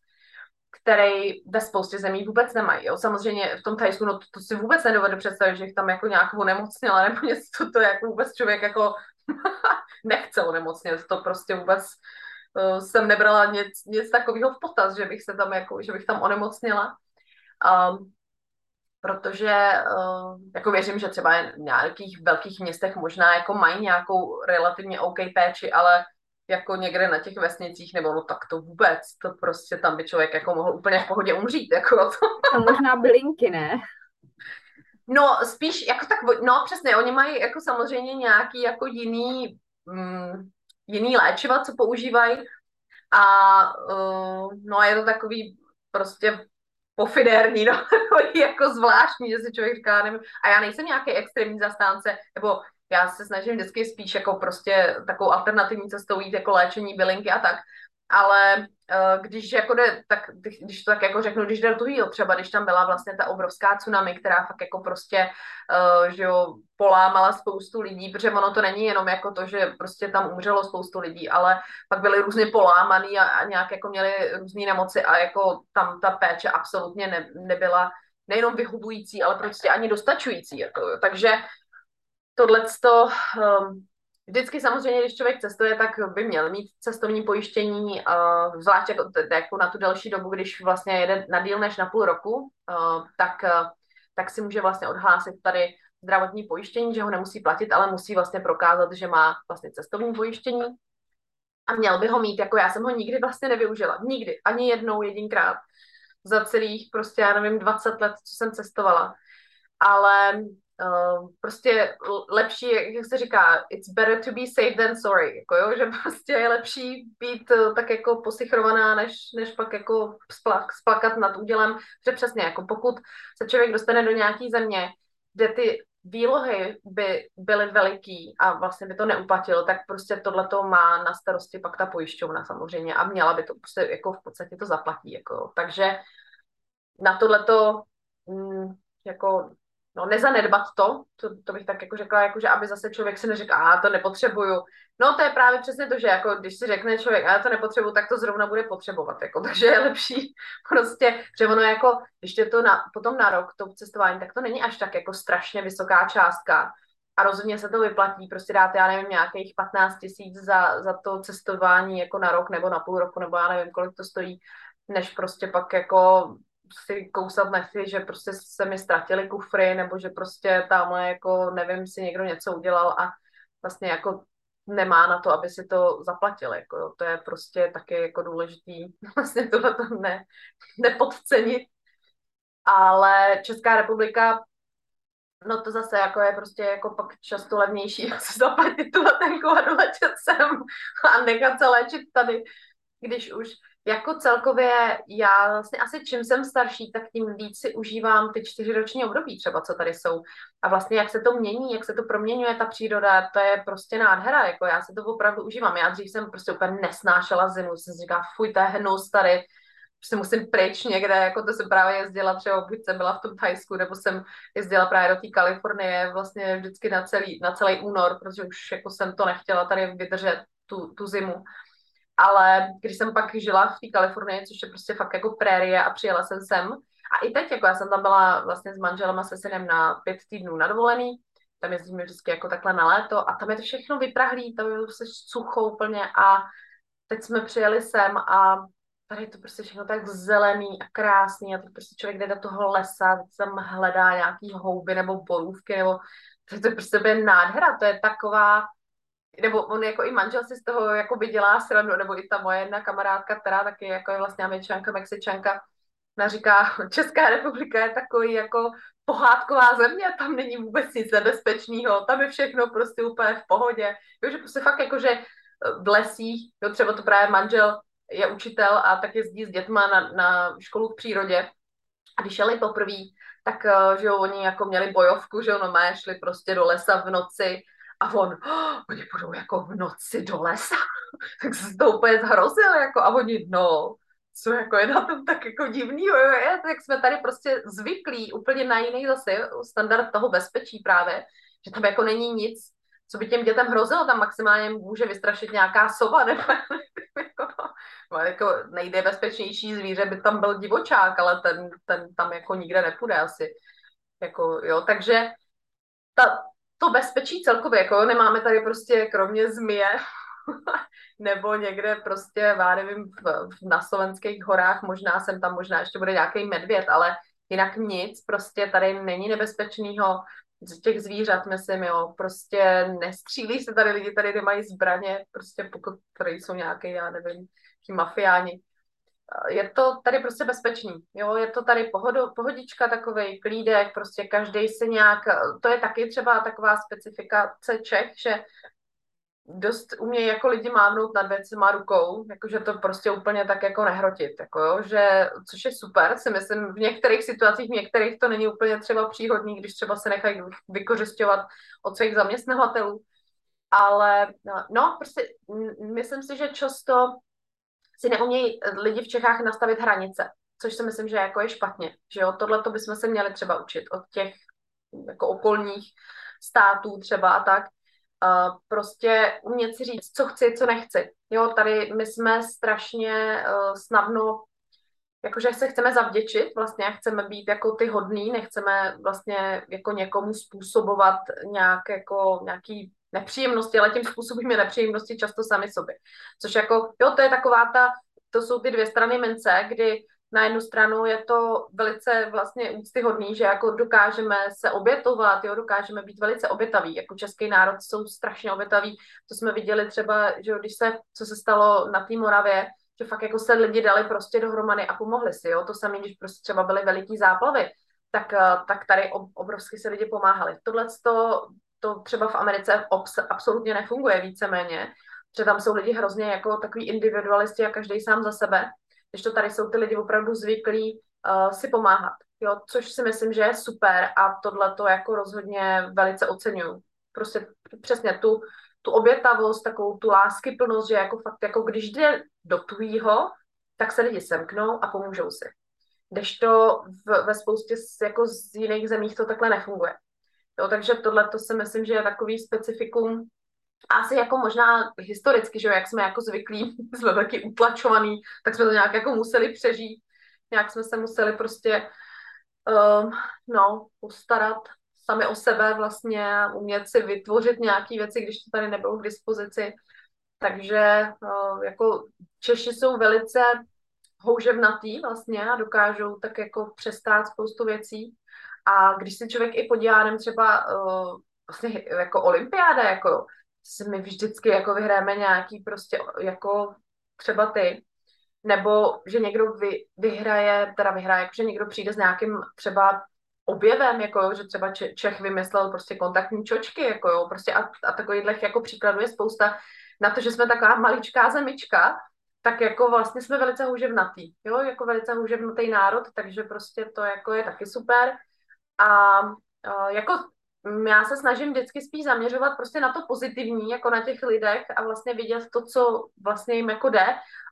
který ve spoustě zemí vůbec nemají. Jo. Samozřejmě v tom Thajsku, no to, to si vůbec nedovedu představit, že jich tam jako nějak onemocněla, nebo něco to, to jako vůbec člověk jako nechce onemocnět, to prostě vůbec uh, jsem nebrala nic, nic takového v potaz, že bych se tam jako, že bych tam onemocněla. Um, protože uh, jako věřím, že třeba v nějakých velkých městech možná jako mají nějakou relativně OK péči, ale jako někde na těch vesnicích, nebo no tak to vůbec, to prostě tam by člověk jako mohl úplně v pohodě umřít, jako to. To možná bylinky, ne? No spíš, jako tak, no přesně, oni mají jako samozřejmě nějaký jako jiný, mm, jiný léčiva, co používají a uh, no a je to takový prostě pofidérní, no, jako zvláštní, že si člověk říká, nevím, a já nejsem nějaký extrémní zastánce, nebo já se snažím vždycky spíš jako prostě takovou alternativní cestou jít, jako léčení bylinky a tak, ale když jako jde, tak, když to tak jako řeknu, když jde do toho, třeba když tam byla vlastně ta obrovská tsunami, která fakt jako prostě, že jo, polámala spoustu lidí, protože ono to není jenom jako to, že prostě tam umřelo spoustu lidí, ale pak byly různě polámaný a, a nějak jako měli různé nemoci a jako tam ta péče absolutně ne, nebyla nejenom vyhubující, ale prostě ani dostačující, jako, takže tohleto, vždycky samozřejmě, když člověk cestuje, tak by měl mít cestovní pojištění, zvlášť jako, jako na tu delší dobu, když vlastně jede na díl než na půl roku, tak, tak si může vlastně odhlásit tady zdravotní pojištění, že ho nemusí platit, ale musí vlastně prokázat, že má vlastně cestovní pojištění a měl by ho mít, jako já jsem ho nikdy vlastně nevyužila, nikdy, ani jednou, jedinkrát za celých prostě, já nevím, dvacet let, co jsem cestovala, ale uh, prostě lepší, jak se říká, it's better to be safe than sorry, jako jo, že prostě je lepší být uh, tak jako posichrovaná, než, než pak jako splak, splakat nad údělem, že přesně, jako pokud se člověk dostane do nějaký země, kde ty výlohy by byly veliký a vlastně by to neuplatilo, tak prostě tohleto má na starosti pak ta pojišťovna samozřejmě a měla by to prostě jako v podstatě to zaplatí. Jako. Takže na tohleto mm, jako, no, nezanedbat to, to, to bych tak jako řekla, jako, že aby zase člověk si neřekl, a to nepotřebuju. No to je právě přesně to, že jako, když si řekne člověk, a to nepotřebuju, tak to zrovna bude potřebovat. Jako, takže je lepší prostě, že ono jako, když je to na, potom na rok, to cestování, tak to není až tak jako strašně vysoká částka. A rozhodně se to vyplatí, prostě dáte, já nevím, nějakých patnáct tisíc za, za to cestování jako na rok nebo na půl roku, nebo já nevím, kolik to stojí, než prostě pak jako si kousat nechci, že prostě se mi ztratily kufry, nebo že prostě tamhle jako, nevím, si někdo něco udělal a vlastně jako nemá na to, aby si to zaplatil. Jako, to je prostě taky jako důležitý vlastně tohleto ne, nepodcenit. Ale Česká republika, no to zase jako je prostě jako pak často levnější si zaplatit tu letenku a doletět sem a nechat se léčit tady, když už. Jako celkově já vlastně asi čím jsem starší, tak tím víc si užívám ty čtyřiroční období třeba, co tady jsou. A vlastně jak se to mění, jak se to proměňuje ta příroda, to je prostě nádhera, jako já se to opravdu užívám. Já dřív jsem prostě úplně nesnášela zimu, jsem si říkala, fuj, to je hnus tady, prostě musím pryč někde, jako to jsem právě jezdila třeba, buď jsem byla v tom Thajsku, nebo jsem jezdila právě do té Kalifornie vlastně vždycky na celý, na celý únor, protože už jako jsem to nechtěla tady vydržet tu, tu zimu. Ale když jsem pak žila v té Kalifornii, což je prostě fakt jako prérie a přijela jsem sem. A i teď, jako já jsem tam byla vlastně s manželem a se synem na pět týdnů na dovolený, tam jezdíme vždycky jako takhle na léto a tam je to všechno vyprahlý, tam je to prostě sucho úplně a teď jsme přijeli sem a tady je to prostě všechno tak zelený a krásný a to prostě člověk jde do toho lesa, tam hledá nějaký houby nebo borůvky, nebo to je to prostě bude nádhera, to je taková. Nebo on jako i manžel si z toho jako by dělá srandu, nebo i ta moje jedna kamarádka, která taky jako je vlastně Američanka, Mexičanka, ona říká, Česká republika je takový jako pohádková země, tam není vůbec nic nebezpečného, tam je všechno prostě úplně v pohodě. Jo, že prostě fakt jako, že v lesích, jo, třeba to právě manžel je učitel a tak jezdí s dětma na, na školu v přírodě. A když jeli poprvé, tak že jo, oni jako měli bojovku, že jo, no mé, šli prostě do lesa v noci. A on, oh, oni budou jako v noci do lesa, tak se to úplně zhrozil, jako, a oni, no, co jako je na tom tak jako divnýho, je, tak jsme tady prostě zvyklí, úplně na jiný zase standard toho bezpečí právě, že tam jako není nic, co by těm dětem hrozilo, tam maximálně může vystrašit nějaká sova, nebo jako, no, jako nejbezpečnější zvíře by tam byl divočák, ale ten, ten tam jako nikde nepůjde asi, jako, jo, takže ta to bezpečí celkově, jako nemáme tady prostě kromě zmije nebo někde prostě, já nevím, na slovenských horách, možná jsem tam, možná ještě bude nějaký medvěd, ale jinak nic, prostě tady není nebezpečného z těch zvířat, myslím, jo, prostě nestřílí se tady lidi, tady nemají zbraně, prostě pokud tady jsou nějaké, já nevím, ti mafiáni. Je to tady prostě bezpečný, jo, je to tady pohodu, pohodička, takovej klídek, prostě každej se nějak, to je taky třeba taková specifikace Čech, že dost umějí jako lidi mávnout nad věcima rukou, jakože to prostě úplně tak jako nehrotit, jako jo, že, což je super, si myslím, v některých situacích, v některých to není úplně třeba příhodný, když třeba se nechají vykořisťovat od svých zaměstnavatelů, ale no, prostě myslím si, že často si neumějí lidi v Čechách nastavit hranice, což si myslím, že jako je špatně. Že jo, tohle to bychom se měli třeba učit od těch jako okolních států třeba a tak. Uh, prostě umět si říct, co chci, co nechci. Jo, tady my jsme strašně uh, snadno, jakože se chceme zavděčit, vlastně chceme být jako ty hodný, nechceme vlastně jako někomu způsobovat nějak jako nějaký nepříjemnosti, ale tím způsobíme nepříjemnosti často sami sobě. Což jako, jo, to je taková ta, to jsou ty dvě strany mince, kdy na jednu stranu je to velice vlastně úctyhodný, že jako dokážeme se obětovat, jo, dokážeme být velice obětaví, jako český národ jsou strašně obětaví, to jsme viděli třeba, že když se, co se stalo na té Moravě, že fakt jako se lidi dali prostě dohromady a pomohli si, jo, to samé, když prostě třeba byly veliký záplavy, tak, tak tady obrovsky se lidi pomáhali. Tohle to, to třeba v Americe obs- absolutně nefunguje víceméně, protože tam jsou lidi hrozně jako takový individualisti a každý sám za sebe, když to tady jsou ty lidi opravdu zvyklí uh, si pomáhat, jo, což si myslím, že je super a tohle to jako rozhodně velice oceňuju. Prostě přesně tu, tu obětavost, takovou tu láskyplnost, že jako fakt, jako když jde do tvýho, tak se lidi semknou a pomůžou si. Kdežto v, ve spoustě z, jako z jiných zemích to takhle nefunguje. Jo, takže tohle to si myslím, že je takový specifikum. A asi jako možná historicky, že jo, jak jsme jako zvyklí, jsme taky utlačovaný, tak jsme to nějak jako museli přežít, nějak jsme se museli prostě um, no, postarat sami o sebe vlastně, umět si vytvořit nějaké věci, když to tady nebylo k dispozici. Takže uh, jako Češi jsou velice houževnatý vlastně a dokážou tak jako přestát spoustu věcí. A když si člověk i podívá, nevím, třeba uh, vlastně jako olympiáda, jako my vždycky jako vyhráme nějaký prostě jako třeba ty, nebo že někdo vy, vyhraje, teda vyhraje, že někdo přijde s nějakým třeba objevem, jako že třeba Čech vymyslel prostě kontaktní čočky, jako jo, prostě a, a takových jako příkladů je spousta. Na to, že jsme taková maličká zemička, tak jako vlastně jsme velice houževnatý, jo, jako velice houževnatý národ, takže prostě to jako je taky super. A, a jako já se snažím vždycky spíš zaměřovat prostě na to pozitivní, jako na těch lidech a vlastně vidět to, co vlastně jim jako jde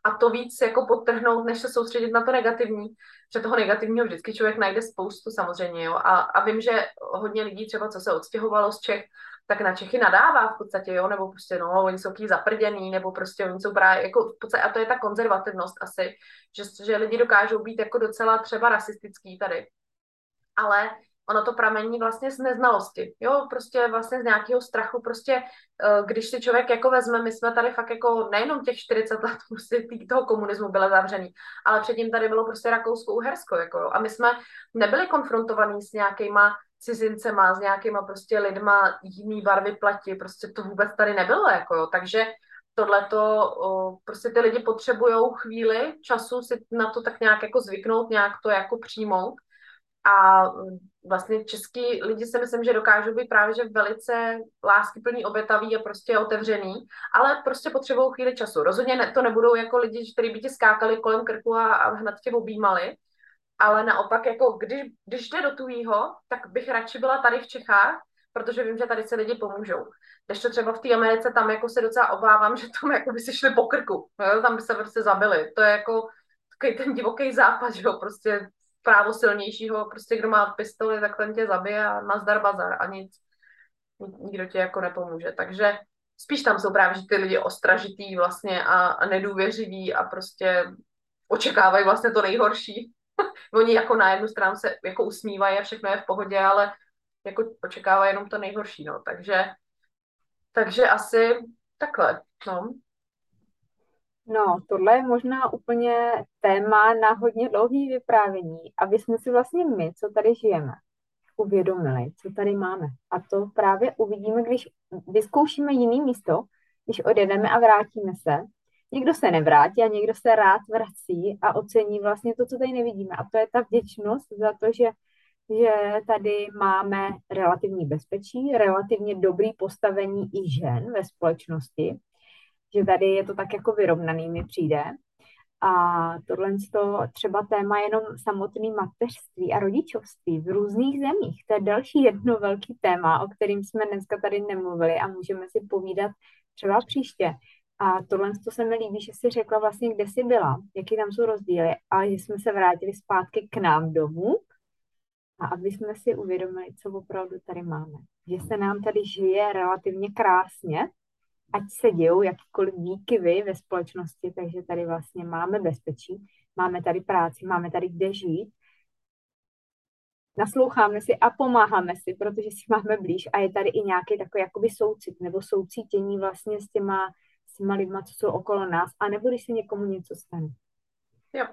a to víc jako podtrhnout, než se soustředit na to negativní, že toho negativního vždycky člověk najde spoustu samozřejmě, jo. A, a vím, že hodně lidí třeba, co se odstěhovalo z Čech, tak na Čechy nadává v podstatě, jo, nebo prostě, no, oni jsou takový zaprděný, nebo prostě oni jsou právě, jako v podstatě, a to je ta konzervativnost asi, že, že lidi dokážou být jako docela třeba rasistický tady. Ale ono to pramení vlastně z neznalosti, jo, prostě vlastně z nějakého strachu, prostě když si člověk jako vezme, my jsme tady fakt jako nejenom těch čtyřicet let prostě toho komunismu bylo zavřený, ale předtím tady bylo prostě Rakousko-Uhersko, jako jo, a my jsme nebyli konfrontovaní s nějakýma cizincema, s nějakýma prostě lidma jiný barvy pleti, prostě to vůbec tady nebylo, jako jo, takže tohleto, prostě ty lidi potřebujou chvíli času si na to tak nějak jako zvyknout, nějak to jako přijmout. A vlastně český lidi si myslím, že dokážou být právě že velice láskyplní, obětaví a prostě otevřený, ale prostě potřebují chvíli času. Rozhodně ne, to nebudou jako lidi, kteří by ti skákali kolem krku a, a hned tě objímali, ale naopak, jako když, když jde do tujího, tak bych radši byla tady v Čechách, protože vím, že tady se lidi pomůžou. Když to třeba v té Americe, tam jako se docela obávám, že tam jako by si šli po krku, jo? Tam by se prostě zabili. To je jako takový ten divoký západ, že jo, prostě právo silnějšího, prostě kdo má pistoli, tak ten tě zabije a nazdar bazar a nic, nikdo tě jako nepomůže. Takže spíš tam jsou právě ty lidi ostražitý vlastně a, a nedůvěřiví a prostě očekávají vlastně to nejhorší. Oni jako na jednu stranu se jako usmívají a všechno je v pohodě, ale jako očekávají jenom to nejhorší, no. Takže, takže asi takhle, no. No, tohle je možná úplně téma na hodně dlouhý vyprávění, aby jsme si vlastně my, co tady žijeme, uvědomili, co tady máme. A to právě uvidíme, když vyzkoušíme jiné místo, když odjedeme a vrátíme se. Někdo se nevrátí a někdo se rád vrací a ocení vlastně to, co tady nevidíme. A to je ta vděčnost za to, že, že tady máme relativní bezpečí, relativně dobré postavení i žen ve společnosti, že tady je to tak jako vyrovnaný, mi přijde. A tohle to třeba téma jenom samotné mateřství a rodičovství v různých zemích. To je další jedno velké téma, o kterém jsme dneska tady nemluvili a můžeme si povídat třeba příště. A tohle to se mi líbí, že jsi řekla vlastně, kde jsi byla, jaký tam jsou rozdíly, ale že jsme se vrátili zpátky k nám domů a aby jsme si uvědomili, co opravdu tady máme. Že se nám tady žije relativně krásně, ať se dějou jakýkoliv výkyvy ve společnosti, takže tady vlastně máme bezpečí, máme tady práci, máme tady kde žít. Nasloucháme si a pomáháme si, protože si máme blíž a je tady i nějaký takový jakoby soucit nebo soucítění vlastně s těma, s těma lidma, co jsou okolo nás, anebo když se někomu něco stane. Jo,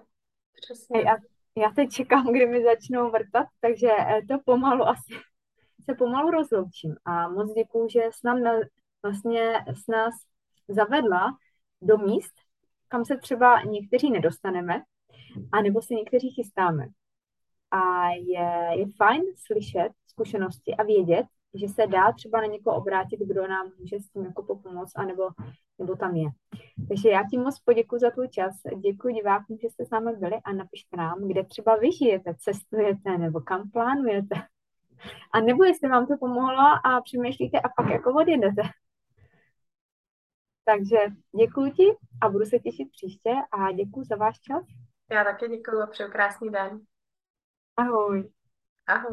Hej, Přesně. a já teď čekám, kdy mi začnou vrtat, takže eh, to pomalu asi se pomalu rozloučím. A moc děkuju, že s nám na- vlastně s nás zavedla do míst, kam se třeba někteří nedostaneme, anebo se někteří chystáme. A je, je fajn slyšet zkušenosti a vědět, že se dá třeba na někoho obrátit, kdo nám může s tím jako pomoct, anebo, nebo tam je. Takže já ti moc poděkuji za tvůj čas. Děkuji divákům, že jste s námi byli a napište nám, kde třeba vy žijete, cestujete nebo kam plánujete. A nebo jestli vám to pomohlo a přemýšlíte a pak jako odjedete. Takže děkuji ti a budu se těšit příště a děkuji za váš čas. Já také děkuji a přeju krásný den. Ahoj. Ahoj.